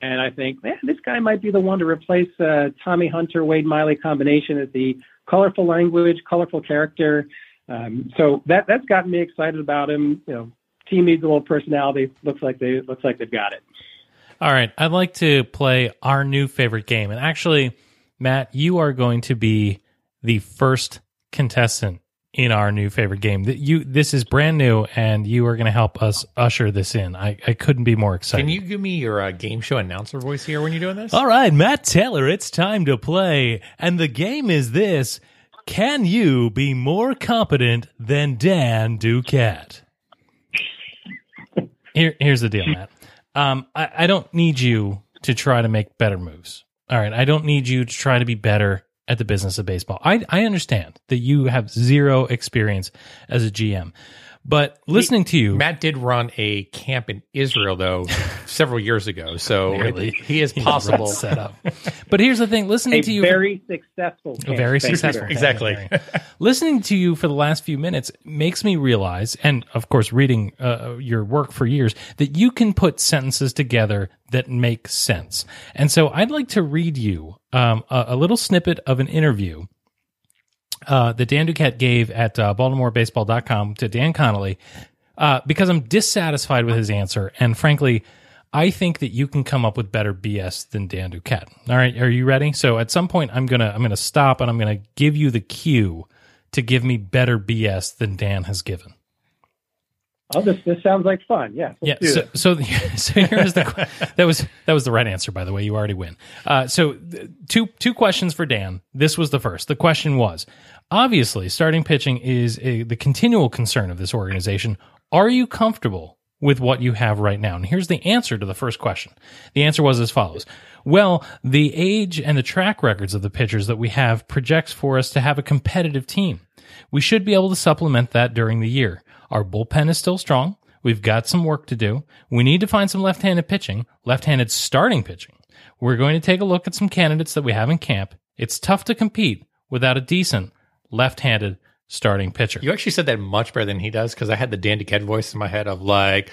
And I think, man, this guy might be the one to replace uh, Tommy Hunter, Wade Miley combination as the colorful language, colorful character. Um, so that that's gotten me excited about him. You know, team needs a little personality. Looks like they looks like they've got it. All right, I'd like to play our new favorite game. And actually, Matt, you are going to be the first contestant in our new favorite game. You, this is brand new, and you are going to help us usher this in. I, I couldn't be more excited. Can you give me your uh, game show announcer voice here when you're doing this? All right, Matt Taylor, it's time to play. And the game is this. Can you be more competent than Dan Duquette? Here, here's the deal, Matt. Um, I, I don't need you to try to make better moves. All right, I don't need you to try to be better at the business of baseball. I I understand that you have zero experience as a G M, but listening to you, Matt did run a camp in Israel though several years ago, so it, he is possible set up. But here's the thing: listening a to you, very successful, camp, very successful, exactly. Listening to you for the last few minutes makes me realize, and of course, reading uh, your work for years, that you can put sentences together that make sense. And so, I'd like to read you Um, a, a little snippet of an interview uh, that Dan Duquette gave at uh, Baltimore Baseball dot com to Dan Connolly, uh, because I'm dissatisfied with his answer. And frankly, I think that you can come up with better B S than Dan Duquette. All right, are you ready? So at some point, I'm gonna I'm gonna stop and I'm gonna give you the cue to give me better B S than Dan has given. Oh, this, this sounds like fun. Yeah. Yeah. So, so, so here is the that was that was the right answer, by the way. You already win. Uh, so two two questions for Dan. This was the first. The question was, obviously, starting pitching is a, the continual concern of this organization. Are you comfortable with what you have right now? And here's the answer to the first question. The answer was as follows. Well, the age and the track records of the pitchers that we have projects for us to have a competitive team. We should be able to supplement that during the year. Our bullpen is still strong. We've got some work to do. We need to find some left-handed pitching, left-handed starting pitching. We're going to take a look at some candidates that we have in camp. It's tough to compete without a decent left-handed starting pitcher. You actually said that much better than he does, because I had the Dan Duquette voice in my head of like,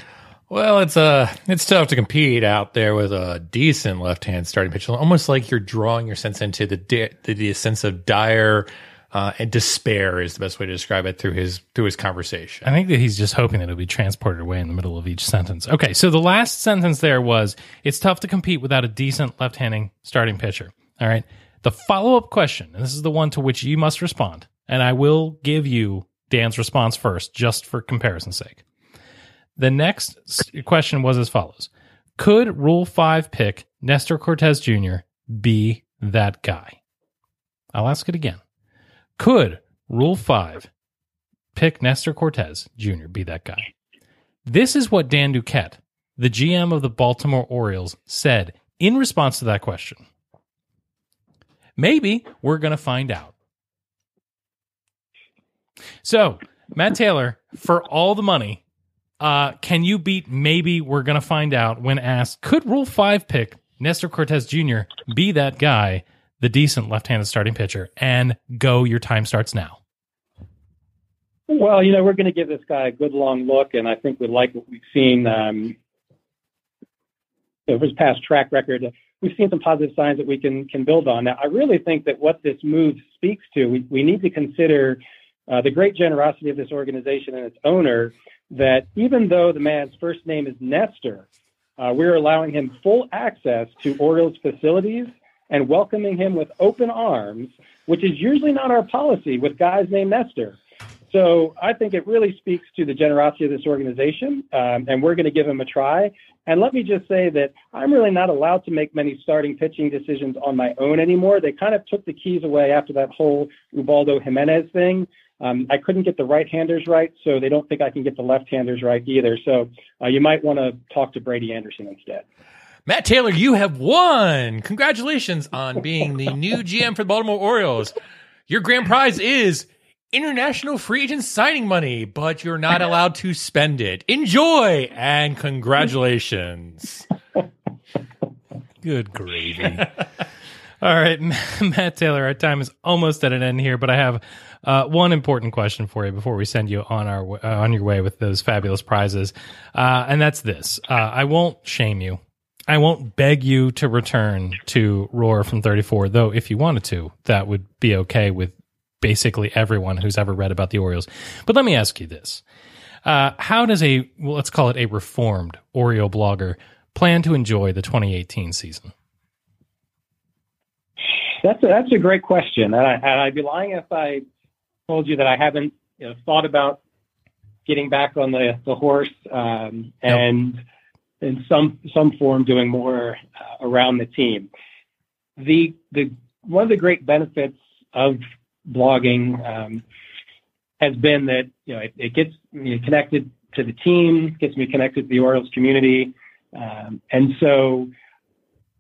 Well, it's uh, it's tough to compete out there with a decent left-hand starting pitcher. Almost like you're drawing your sense into the di- the, the sense of dire uh, and despair is the best way to describe it through his through his conversation. I think that he's just hoping that it'll be transported away in the middle of each sentence. Okay, so the last sentence there was, it's tough to compete without a decent left-handing starting pitcher. All right, the follow-up question, and this is the one to which you must respond, and I will give you Dan's response first, just for comparison's sake. The next question was as follows. Could Rule five pick Nestor Cortes Junior be that guy? I'll ask it again. Could Rule five pick Nestor Cortes Junior be that guy? This is what Dan Duquette, the G M of the Baltimore Orioles, said in response to that question. Maybe we're going to find out. So, Matt Taylor, for all the money, Uh, can you beat maybe we're going to find out when asked, could Rule five pick Nestor Cortes Junior be that guy, the decent left-handed starting pitcher? And go, your time starts now. Well, you know, we're going to give this guy a good long look, and I think we like what we've seen um, over his past track record. We've seen some positive signs that we can, can build on. Now, I really think that what this move speaks to, we, we need to consider uh, the great generosity of this organization and its owner, that even though the man's first name is Nestor, uh, we're allowing him full access to Orioles facilities and welcoming him with open arms, which is usually not our policy with guys named Nestor. So I think it really speaks to the generosity of this organization, um, and we're going to give him a try. And let me just say that I'm really not allowed to make many starting pitching decisions on my own anymore. They kind of took the keys away after that whole Ubaldo Jimenez thing. Um, I couldn't get the right-handers right, so they don't think I can get the left-handers right either. So uh, you might want to talk to Brady Anderson instead. Matt Taylor, you have won. Congratulations on being the new G M for the Baltimore Orioles. Your grand prize is international free agent signing money, but you're not allowed to spend it. Enjoy, and congratulations. Good gravy. All right, Matt Taylor, our time is almost at an end here, but I have uh, one important question for you before we send you on our uh, on your way with those fabulous prizes, uh, and that's this. Uh, I won't shame you. I won't beg you to return to Roar from thirty-four, though if you wanted to, that would be okay with basically everyone who's ever read about the Orioles. But let me ask you this. Uh, how does a, well, let's call it a reformed Oriole blogger, plan to enjoy the twenty eighteen season? That's a, that's a great question, and, I, and I'd be lying if I told you that I haven't you know, thought about getting back on the, the horse um, yep. and in some some form doing more uh, around the team. The the one of the great benefits of blogging um, has been that you know it, it gets me connected to the team, gets me connected to the Orioles community, um, and so.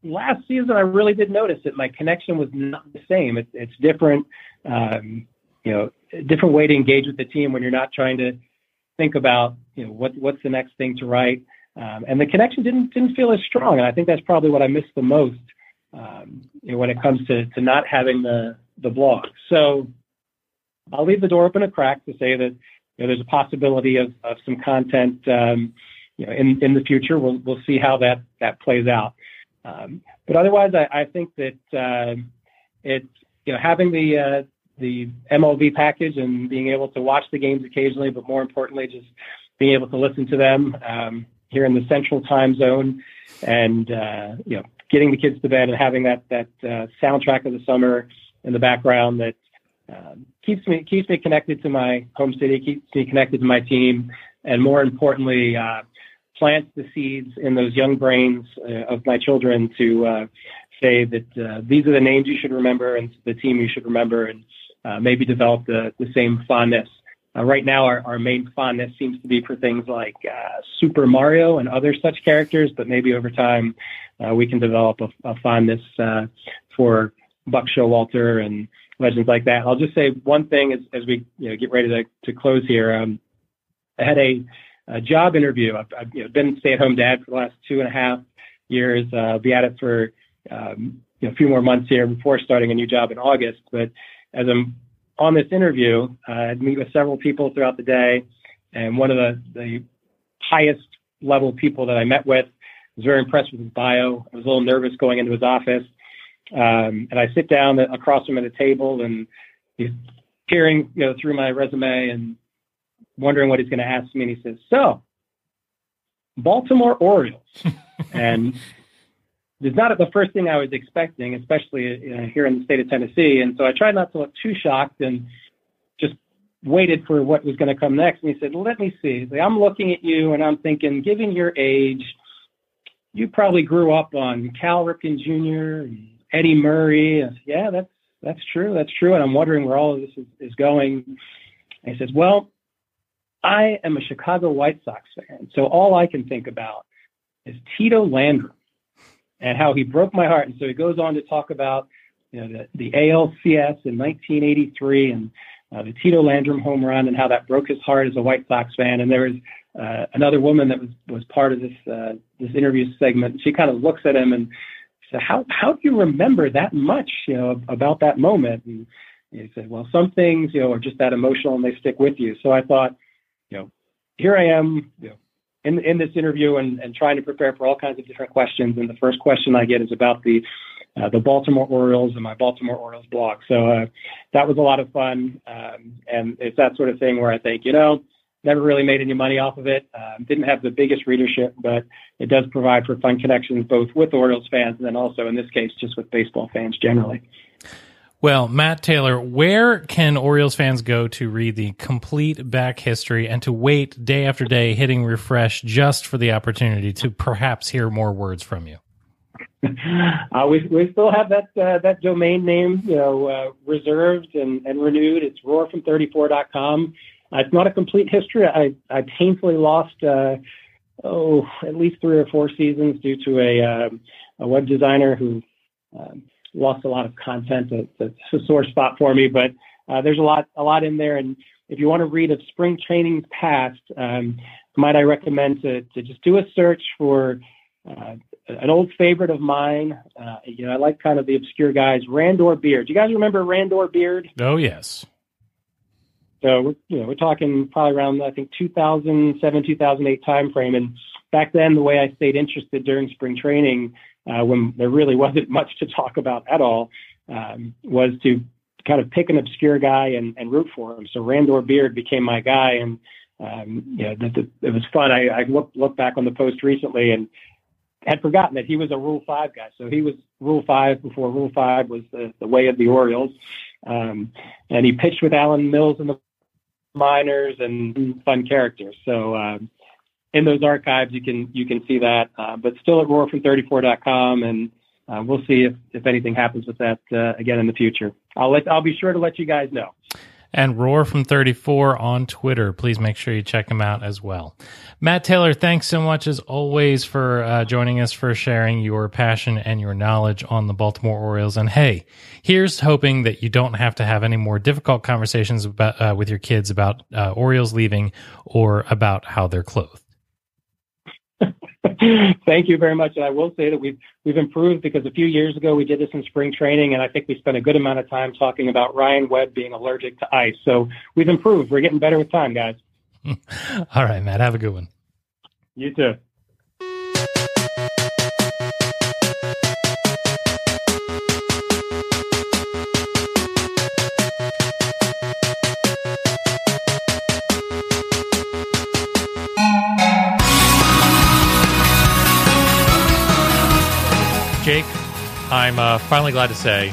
Last season, I really did notice that my connection was not the same. It, it's different, um, you know, a different way to engage with the team when you're not trying to think about, you know, what what's the next thing to write. Um, and the connection didn't didn't feel as strong. And I think that's probably what I missed the most, um, you know, when it comes to, to not having the the blog. So I'll leave the door open a crack to say that you know, there's a possibility of, of some content, um, you know, in in the future. We'll we'll see how that that plays out. Um, but otherwise, I, I think that uh, it's you know having the uh, the M L B package and being able to watch the games occasionally, but more importantly, just being able to listen to them um, here in the Central Time Zone, and uh, you know getting the kids to bed and having that that uh, soundtrack of the summer in the background that uh, keeps me keeps me connected to my home city, keeps me connected to my team, and more importantly. Uh, Plants the seeds in those young brains uh, of my children to uh, say that uh, these are the names you should remember and the team you should remember, and uh, maybe develop the, the same fondness. Uh, right now, our, our main fondness seems to be for things like uh, Super Mario and other such characters, but maybe over time uh, we can develop a, a fondness uh, for Buck Showalter and legends like that. I'll just say one thing as, as we you know, get ready to, to close here. Um, I had a A job interview. I've, I've you know, been stay-at-home dad for the last two and a half years. Uh, I'll be at it for um, you know, a few more months here before starting a new job in August. But as I'm on this interview, uh, I meet with several people throughout the day, and one of the, the highest level of people that I met with. I was very impressed with his bio. I was a little nervous going into his office. Um, and I sit down across from at a table, and he's peering, you know, through my resume and wondering what he's going to ask me. And he says, so Baltimore Orioles. And it's not the first thing I was expecting, especially you know, here in the state of Tennessee. And so I tried not to look too shocked and just waited for what was going to come next. And he said, let me see. Like, I'm looking at you and I'm thinking, given your age, you probably grew up on Cal Ripken Junior and Eddie Murray. I said, yeah, that's, that's true. That's true. And I'm wondering where all of this is, is going. And he says, well, I am a Chicago White Sox fan. So all I can think about is Tito Landrum and how he broke my heart. And so he goes on to talk about, you know, the, the A L C S in nineteen eighty-three and uh, the Tito Landrum home run and how that broke his heart as a White Sox fan. And there was uh, another woman that was, was part of this, uh, this interview segment. She kind of looks at him and said, how, how do you remember that much, you know, about that moment? And he said, well, some things, you know, are just that emotional and they stick with you. So I thought, you know, here I am, you know, in in this interview and, and trying to prepare for all kinds of different questions. And the first question I get is about the uh, the Baltimore Orioles and my Baltimore Orioles blog. So uh, that was a lot of fun. Um, and it's that sort of thing where I think, you know, never really made any money off of it. Uh, didn't have the biggest readership, but it does provide for fun connections, both with Orioles fans and then also in this case, just with baseball fans generally. Well, Matt Taylor, where can Orioles fans go to read the complete back history and to wait day after day, hitting refresh just for the opportunity to perhaps hear more words from you? Uh, we we still have that uh, that domain name, you know, uh, reserved and, and renewed. It's roar from thirty-four dot com. Uh, it's not a complete history. I, I painfully lost, uh, oh, at least three or four seasons due to a, uh, a web designer who... Um, lost a lot of content. That's a sore spot for me, but uh, there's a lot, a lot in there. And if you want to read of spring training's past, um, might I recommend to, to just do a search for uh, an old favorite of mine. Uh, you know, I like kind of the obscure guys, Randor Beard. Do you guys remember Randor Beard? Oh, yes. So we're, you know, we're talking probably around, I think, two thousand seven, two thousand eight timeframe. And back then, the way I stayed interested during spring training, Uh, when there really wasn't much to talk about at all, um, was to kind of pick an obscure guy and, and root for him. So Randor Beard became my guy, and um, you know, th- th- it was fun. I, I looked look back on the post recently and had forgotten that he was a Rule five guy. So he was Rule five before Rule five was the, the way of the Orioles. Um, and he pitched with Alan Mills in the minors and fun characters. So, um, in those archives, you can you can see that, uh, but still at roar from thirty-four dot com, and uh, we'll see if, if anything happens with that uh, again in the future. I'll let I'll be sure to let you guys know. And Roar from thirty-four on Twitter. Please make sure you check him out as well. Matt Taylor, thanks so much as always for uh, joining us, for sharing your passion and your knowledge on the Baltimore Orioles. And hey, here's hoping that you don't have to have any more difficult conversations about uh, with your kids about uh, Orioles leaving or about how they're clothed. Thank you very much. And I will say that we've, we've improved, because a few years ago we did this in spring training, and I think we spent a good amount of time talking about Ryan Webb being allergic to ice. So we've improved. We're getting better with time, guys. All right, Matt, have a good one. You too. Jake, I'm uh, finally glad to say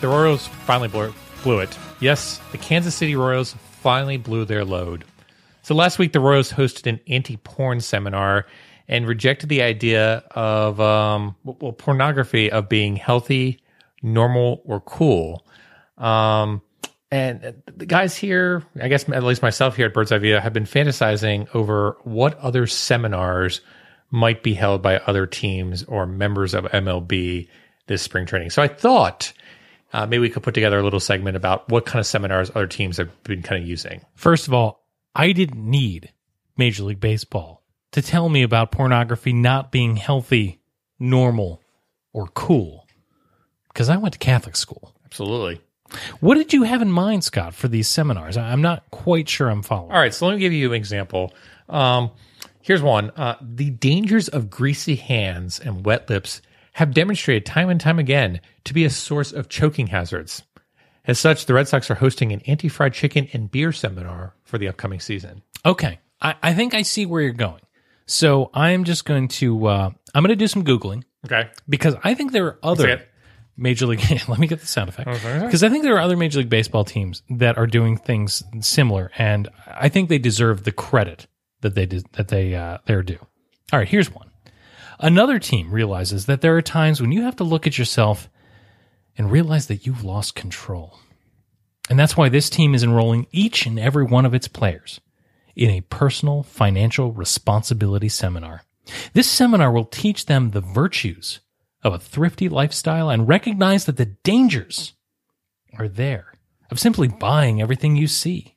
the Royals finally blew, blew it. Yes, the Kansas City Royals finally blew their load. So last week, the Royals hosted an anti-porn seminar and rejected the idea of um, well, pornography of being healthy, normal, or cool. Um, and the guys here, I guess at least myself here at Bird's Eye View, have been fantasizing over what other seminars might be held by other teams or members of M L B this spring training. So I thought uh, maybe we could put together a little segment about what kind of seminars other teams have been kind of using. First of all, I didn't need Major League Baseball to tell me about pornography not being healthy, normal, or cool, because I went to Catholic school. Absolutely. What did you have in mind, Scott, for these seminars? I'm not quite sure I'm following. All right, so let me give you an example. Um, Here's one. Uh, the dangers of greasy hands and wet lips have demonstrated time and time again to be a source of choking hazards. As such, the Red Sox are hosting an anti-fried chicken and beer seminar for the upcoming season. Okay. I, I think I see where you're going. So I'm just going to, uh, I'm going to do some Googling. Okay. Because I think there are other Major League, let me get the sound effect. Because I think there are other Major League Baseball teams that are doing things similar, and I think they deserve the credit that they did, that they uh, they're due. All right, here's one. Another team realizes that there are times when you have to look at yourself and realize that you've lost control. And that's why this team is enrolling each and every one of its players in a personal financial responsibility seminar. This seminar will teach them the virtues of a thrifty lifestyle and recognize that the dangers are there of simply buying everything you see.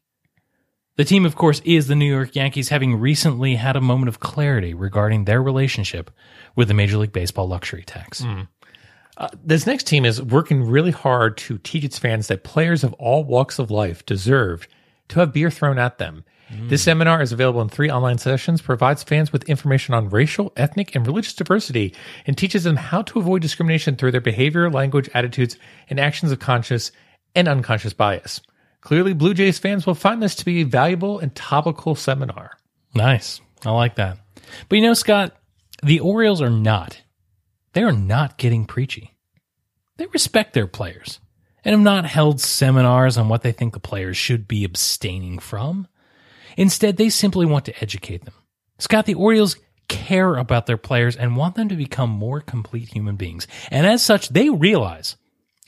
The team, of course, is the New York Yankees, having recently had a moment of clarity regarding their relationship with the Major League Baseball luxury tax. Mm. Uh, this next team is working really hard to teach its fans that players of all walks of life deserve to have beer thrown at them. Mm. This seminar is available in three online sessions, provides fans with information on racial, ethnic, and religious diversity, and teaches them how to avoid discrimination through their behavior, language, attitudes, and actions of conscious and unconscious bias. Clearly, Blue Jays fans will find this to be a valuable and topical seminar. Nice. I like that. But you know, Scott, the Orioles are not. They are not getting preachy. They respect their players and have not held seminars on what they think the players should be abstaining from. Instead, they simply want to educate them. Scott, the Orioles care about their players and want them to become more complete human beings. And as such, they realize,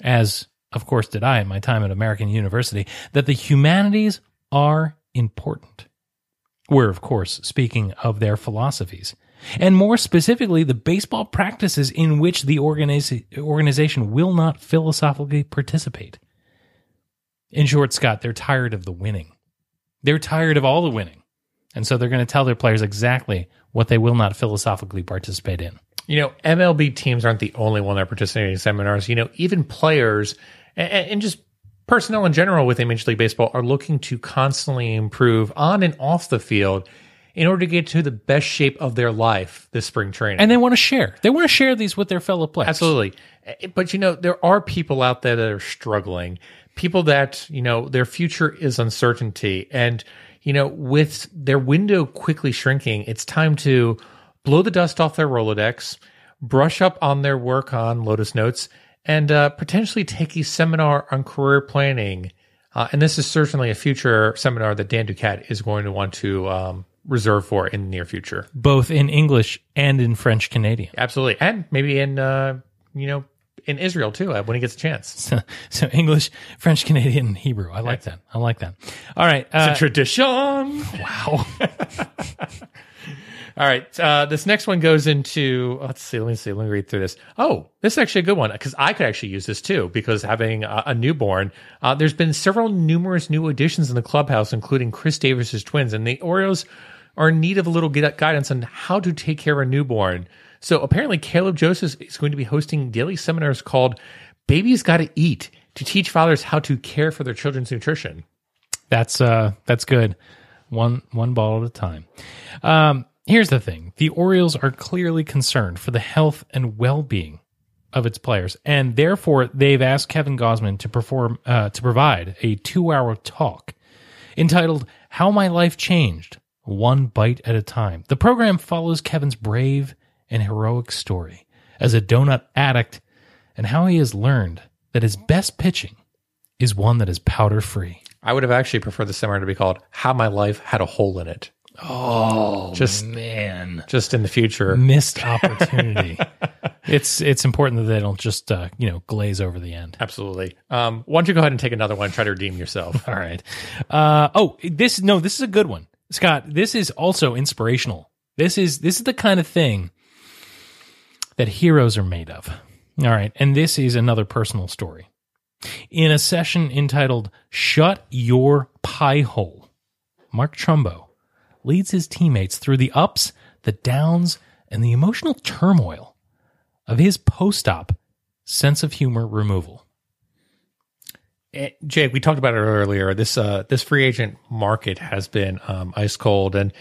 as of course did I in my time at American University, that the humanities are important. We're, of course, speaking of their philosophies, and more specifically, the baseball practices in which the organiza- organization will not philosophically participate. In short, Scott, they're tired of the winning. They're tired of all the winning. And so they're going to tell their players exactly what they will not philosophically participate in. You know, M L B teams aren't the only one that are participating in seminars. You know, even players and, and just personnel in general within Major League Baseball are looking to constantly improve on and off the field in order to get to the best shape of their life this spring training. And they want to share. They want to share these with their fellow players. Absolutely. But, you know, there are people out there that are struggling, people that, you know, their future is uncertainty. And, you know, with their window quickly shrinking, it's time to blow the dust off their Rolodex, brush up on their work on Lotus Notes, and uh, potentially take a seminar on career planning. Uh, and this is certainly a future seminar that Dan Ducat is going to want to um, reserve for in the near future, both in English and in French Canadian. Absolutely. And maybe in uh you know in Israel too, uh, when he gets a chance. So, so English, French Canadian, and Hebrew. I like that. I like that. All right, uh, it's a tradition. Wow. All right, uh this next one goes into, let's see let me see let me read through this. Oh, this is actually a good one, because I could actually use this too, because having a, a newborn, uh there's been several numerous new additions in the clubhouse, including Chris Davis's twins, and the Orioles are in need of a little guidance on how to take care of a newborn. So apparently Caleb Joseph is going to be hosting daily seminars called Baby's Gotta Eat, to teach fathers how to care for their children's nutrition. That's uh, that's good. One one ball at a time. Um, here's the thing. The Orioles are clearly concerned for the health and well-being of its players, and therefore they've asked Kevin Gausman to perform uh, to provide a two-hour talk entitled How My Life Changed, One Bite at a Time. The program follows Kevin's brave and heroic story as a donut addict, and how he has learned that his best pitching is one that is powder-free. I would have actually preferred the seminar to be called How My Life Had a Hole in It. Oh, just, man. Just in the future. Missed opportunity. It's it's important that they don't just, uh, you know, glaze over the end. Absolutely. Um, why don't you go ahead and take another one and try to redeem yourself. All right. Uh, oh, this, no, this is a good one. Scott, this is also inspirational. This is this is the kind of thing that heroes are made of. All right, and this is another personal story. In a session entitled Shut Your Pie Hole, Mark Trumbo leads his teammates through the ups, the downs, and the emotional turmoil of his post-op sense of humor removal. Jake, we talked about it earlier. This uh, this free agent market has been um, ice cold, and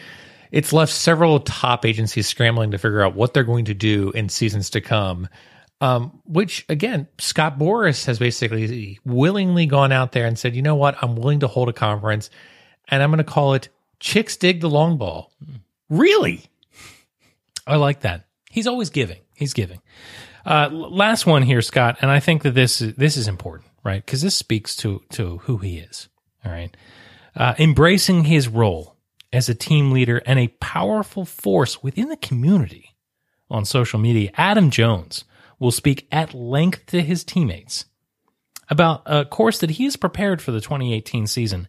it's left several top agencies scrambling to figure out what they're going to do in seasons to come. Um, which, again, Scott Boras has basically willingly gone out there and said, you know what, I'm willing to hold a conference, and I'm going to call it Chicks Dig the Long Ball. Really? I like that. He's always giving. He's giving. Uh, last one here, Scott, and I think that this is, this is important, right? Because this speaks to, to who he is, all right? Uh, embracing his role as a team leader and a powerful force within the community on social media, Adam Jones will speak at length to his teammates about a course that he has prepared for the twenty eighteen season.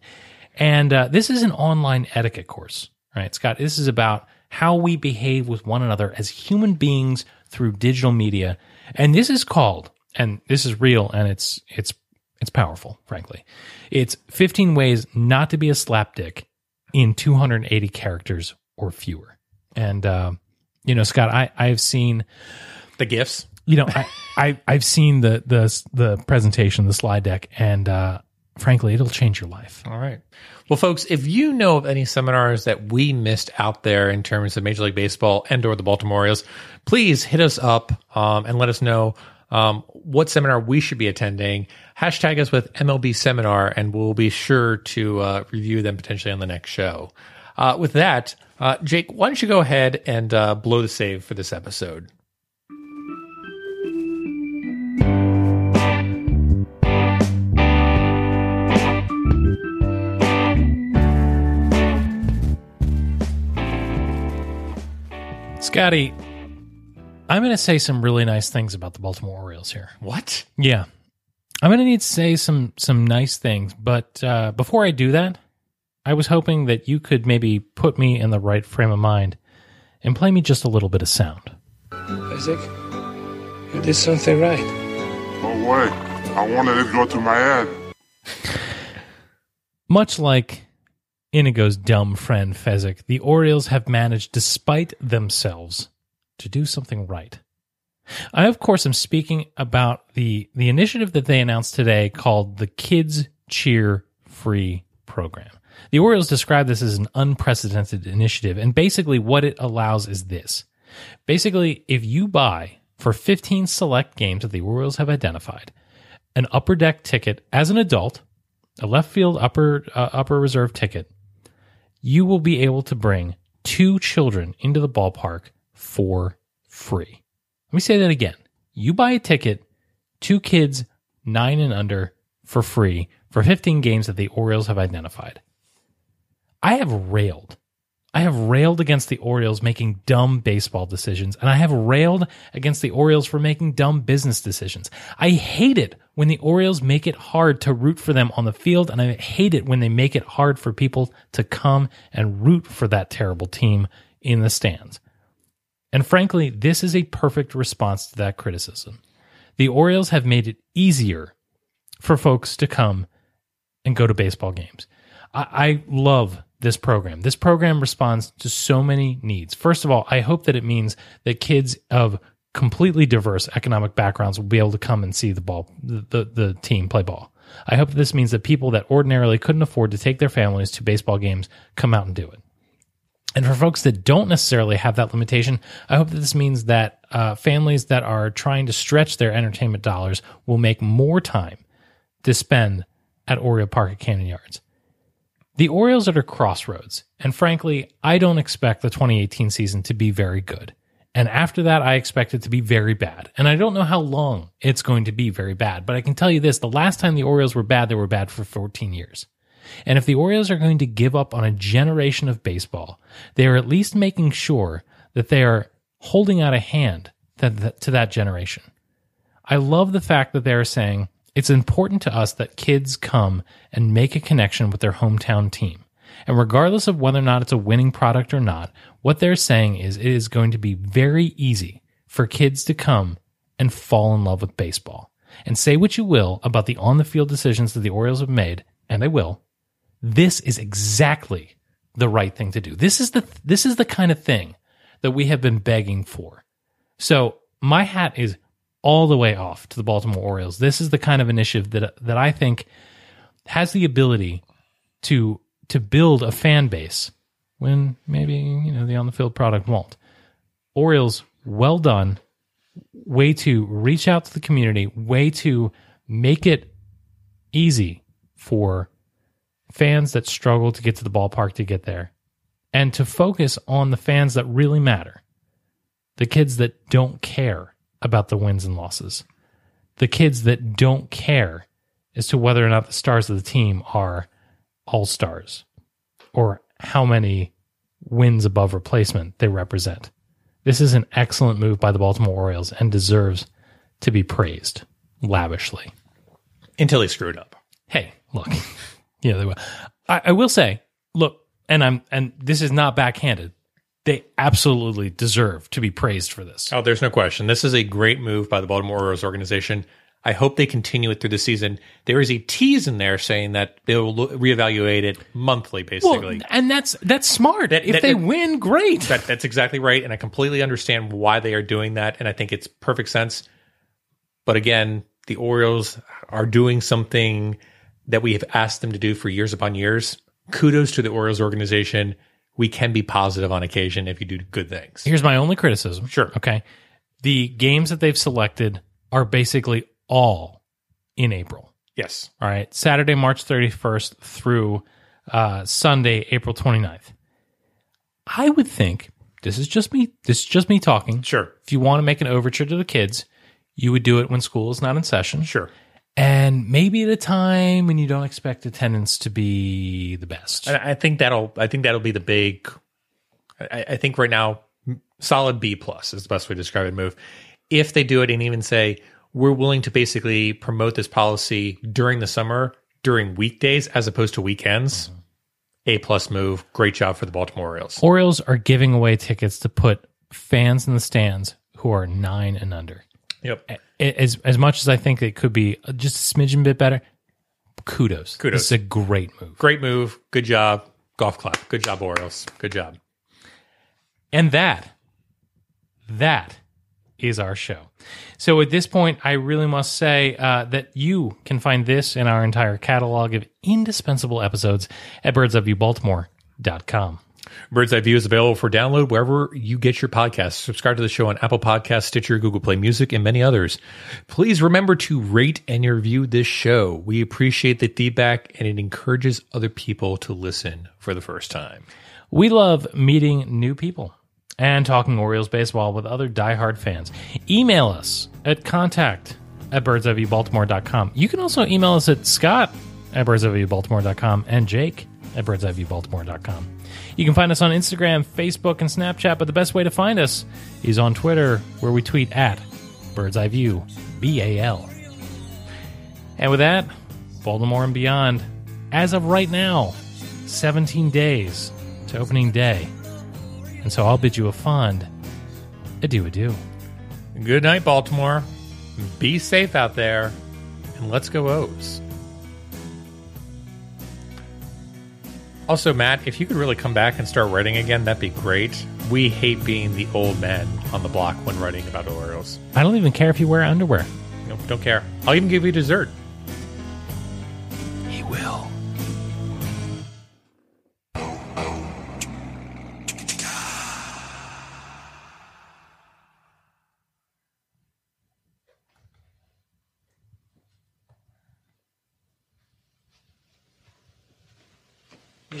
And uh, this is an online etiquette course, right, Scott? This is about how we behave with one another as human beings through digital media. And this is called, and this is real, and it's it's it's powerful, frankly. It's fifteen ways not to be a slapdick in two hundred eighty characters or fewer. And, uh, you know, Scott, I, I have seen... The GIFs? You know, I, I I've seen the the the presentation, the slide deck, and uh, frankly, it'll change your life. All right, well, folks, if you know of any seminars that we missed out there in terms of Major League Baseball and/or the Baltimore Orioles, please hit us up um, and let us know um, what seminar we should be attending. Hashtag us with M L B Seminar, and we'll be sure to uh, review them potentially on the next show. Uh, with that, uh, Jake, why don't you go ahead and uh, blow the save for this episode? Scotty, I'm going to say some really nice things about the Baltimore Orioles here. What? Yeah. I'm going to need to say some some nice things, but uh, before I do that, I was hoping that you could maybe put me in the right frame of mind and play me just a little bit of sound. Isaac, you did something right. No way. I wanted it to go to my head. Much like Inigo's dumb friend, Fezzik, the Orioles have managed, despite themselves, to do something right. I, of course, am speaking about the, the initiative that they announced today called the Kids Cheer Free Program. The Orioles describe this as an unprecedented initiative, and basically what it allows is this. Basically, if you buy, for fifteen select games that the Orioles have identified, an upper deck ticket as an adult, a left field upper uh, upper reserve ticket, you will be able to bring two children into the ballpark for free. Let me say that again. You buy a ticket, two kids, nine and under, for free for fifteen games that the Orioles have identified. I have railed. I have railed against the Orioles making dumb baseball decisions, and I have railed against the Orioles for making dumb business decisions. I hate it when the Orioles make it hard to root for them on the field, and I hate it when they make it hard for people to come and root for that terrible team in the stands. And frankly, this is a perfect response to that criticism. The Orioles have made it easier for folks to come and go to baseball games. I, I love this program. This program responds to so many needs. First of all, I hope that it means that kids of completely diverse economic backgrounds will be able to come and see the ball, the, the, the team play ball. I hope this means that people that ordinarily couldn't afford to take their families to baseball games come out and do it. And for folks that don't necessarily have that limitation, I hope that this means that uh, families that are trying to stretch their entertainment dollars will make more time to spend at Oriole Park at Camden Yards. The Orioles are at a crossroads, and frankly, I don't expect the twenty eighteen season to be very good. And after that, I expect it to be very bad. And I don't know how long it's going to be very bad, but I can tell you this, the last time the Orioles were bad, they were bad for fourteen years. And if the Orioles are going to give up on a generation of baseball, they are at least making sure that they are holding out a hand to that generation. I love the fact that they are saying, it's important to us that kids come and make a connection with their hometown team. And regardless of whether or not it's a winning product or not, what they're saying is it is going to be very easy for kids to come and fall in love with baseball. And say what you will about the on-the-field decisions that the Orioles have made, and they will, this is exactly the right thing to do. This is the this is the kind of thing that we have been begging for. So my hat is all the way off to the Baltimore Orioles. This is the kind of initiative that that I think has the ability to to build a fan base when maybe, you know, the on-the-field product won't. Orioles, well done. Way to reach out to the community. Way to make it easy for fans that struggle to get to the ballpark to get there. And to focus on the fans that really matter. The kids that don't care about the wins and losses. The kids that don't care as to whether or not the stars of the team are all-stars. Or how many wins above replacement they represent. This is an excellent move by the Baltimore Orioles and deserves to be praised lavishly. Until he screwed up. Hey, look. Yeah, they will. I, I will say, look, and I'm and this is not backhanded. They absolutely deserve to be praised for this. Oh, there's no question. This is a great move by the Baltimore Orioles organization. I hope they continue it through the season. There is a tease in there saying that they will reevaluate it monthly, basically. Well, and that's that's smart. That, if that, they that, win, great. That, that's exactly right, and I completely understand why they are doing that, and I think it's perfect sense. But again, the Orioles are doing something that we have asked them to do for years upon years. Kudos to the Orioles organization. We can be positive on occasion if you do good things. Here's my only criticism. Sure. Okay. The games that they've selected are basically all in April. Yes. All right. Saturday, March thirty-first through uh, Sunday, April twenty-ninth. I would think, this is just me, this is just me talking. Sure. If you want to make an overture to the kids, you would do it when school is not in session. Sure. And maybe at a time when you don't expect attendance to be the best. I think that'll I think that'll be the big, I, I think right now, solid B plus is the best way to describe it move. If they do it and even say, we're willing to basically promote this policy during the summer, during weekdays, as opposed to weekends, mm-hmm. A plus move. Great job for the Baltimore Orioles. Orioles are giving away tickets to put fans in the stands who are nine and under. Yep. As as much as I think it could be just a smidgen bit better, kudos. Kudos. This is a great move. Great move. Good job. Golf clap. Good job, Orioles. Good job. And that, that is our show. So at this point, I really must say uh, that you can find this and our entire catalog of indispensable episodes at birds eye view baltimore dot com. Bird's Eye View is available for download wherever you get your podcasts. Subscribe to the show on Apple Podcasts, Stitcher, Google Play Music, and many others. Please remember to rate and review this show. We appreciate the feedback, and it encourages other people to listen for the first time. We love meeting new people and talking Orioles baseball with other diehard fans. Email us at contact at birds eye view baltimore dot com. You can also email us at Scott at birds eye view baltimore dot com and Jake at birds eye view baltimore dot com. You can find us on Instagram, Facebook, and Snapchat, but the best way to find us is on Twitter, where we tweet at birds eye view B A L. And with that, Baltimore and beyond, as of right now, seventeen days to opening day. And so I'll bid you a fond adieu-adieu. Good night, Baltimore. Be safe out there, and let's go O's. Also, Matt, if you could really come back and start writing again, that'd be great. We hate being the old man on the block when writing about Orioles. I don't even care if you wear underwear. Nope, don't care. I'll even give you dessert. He will. You're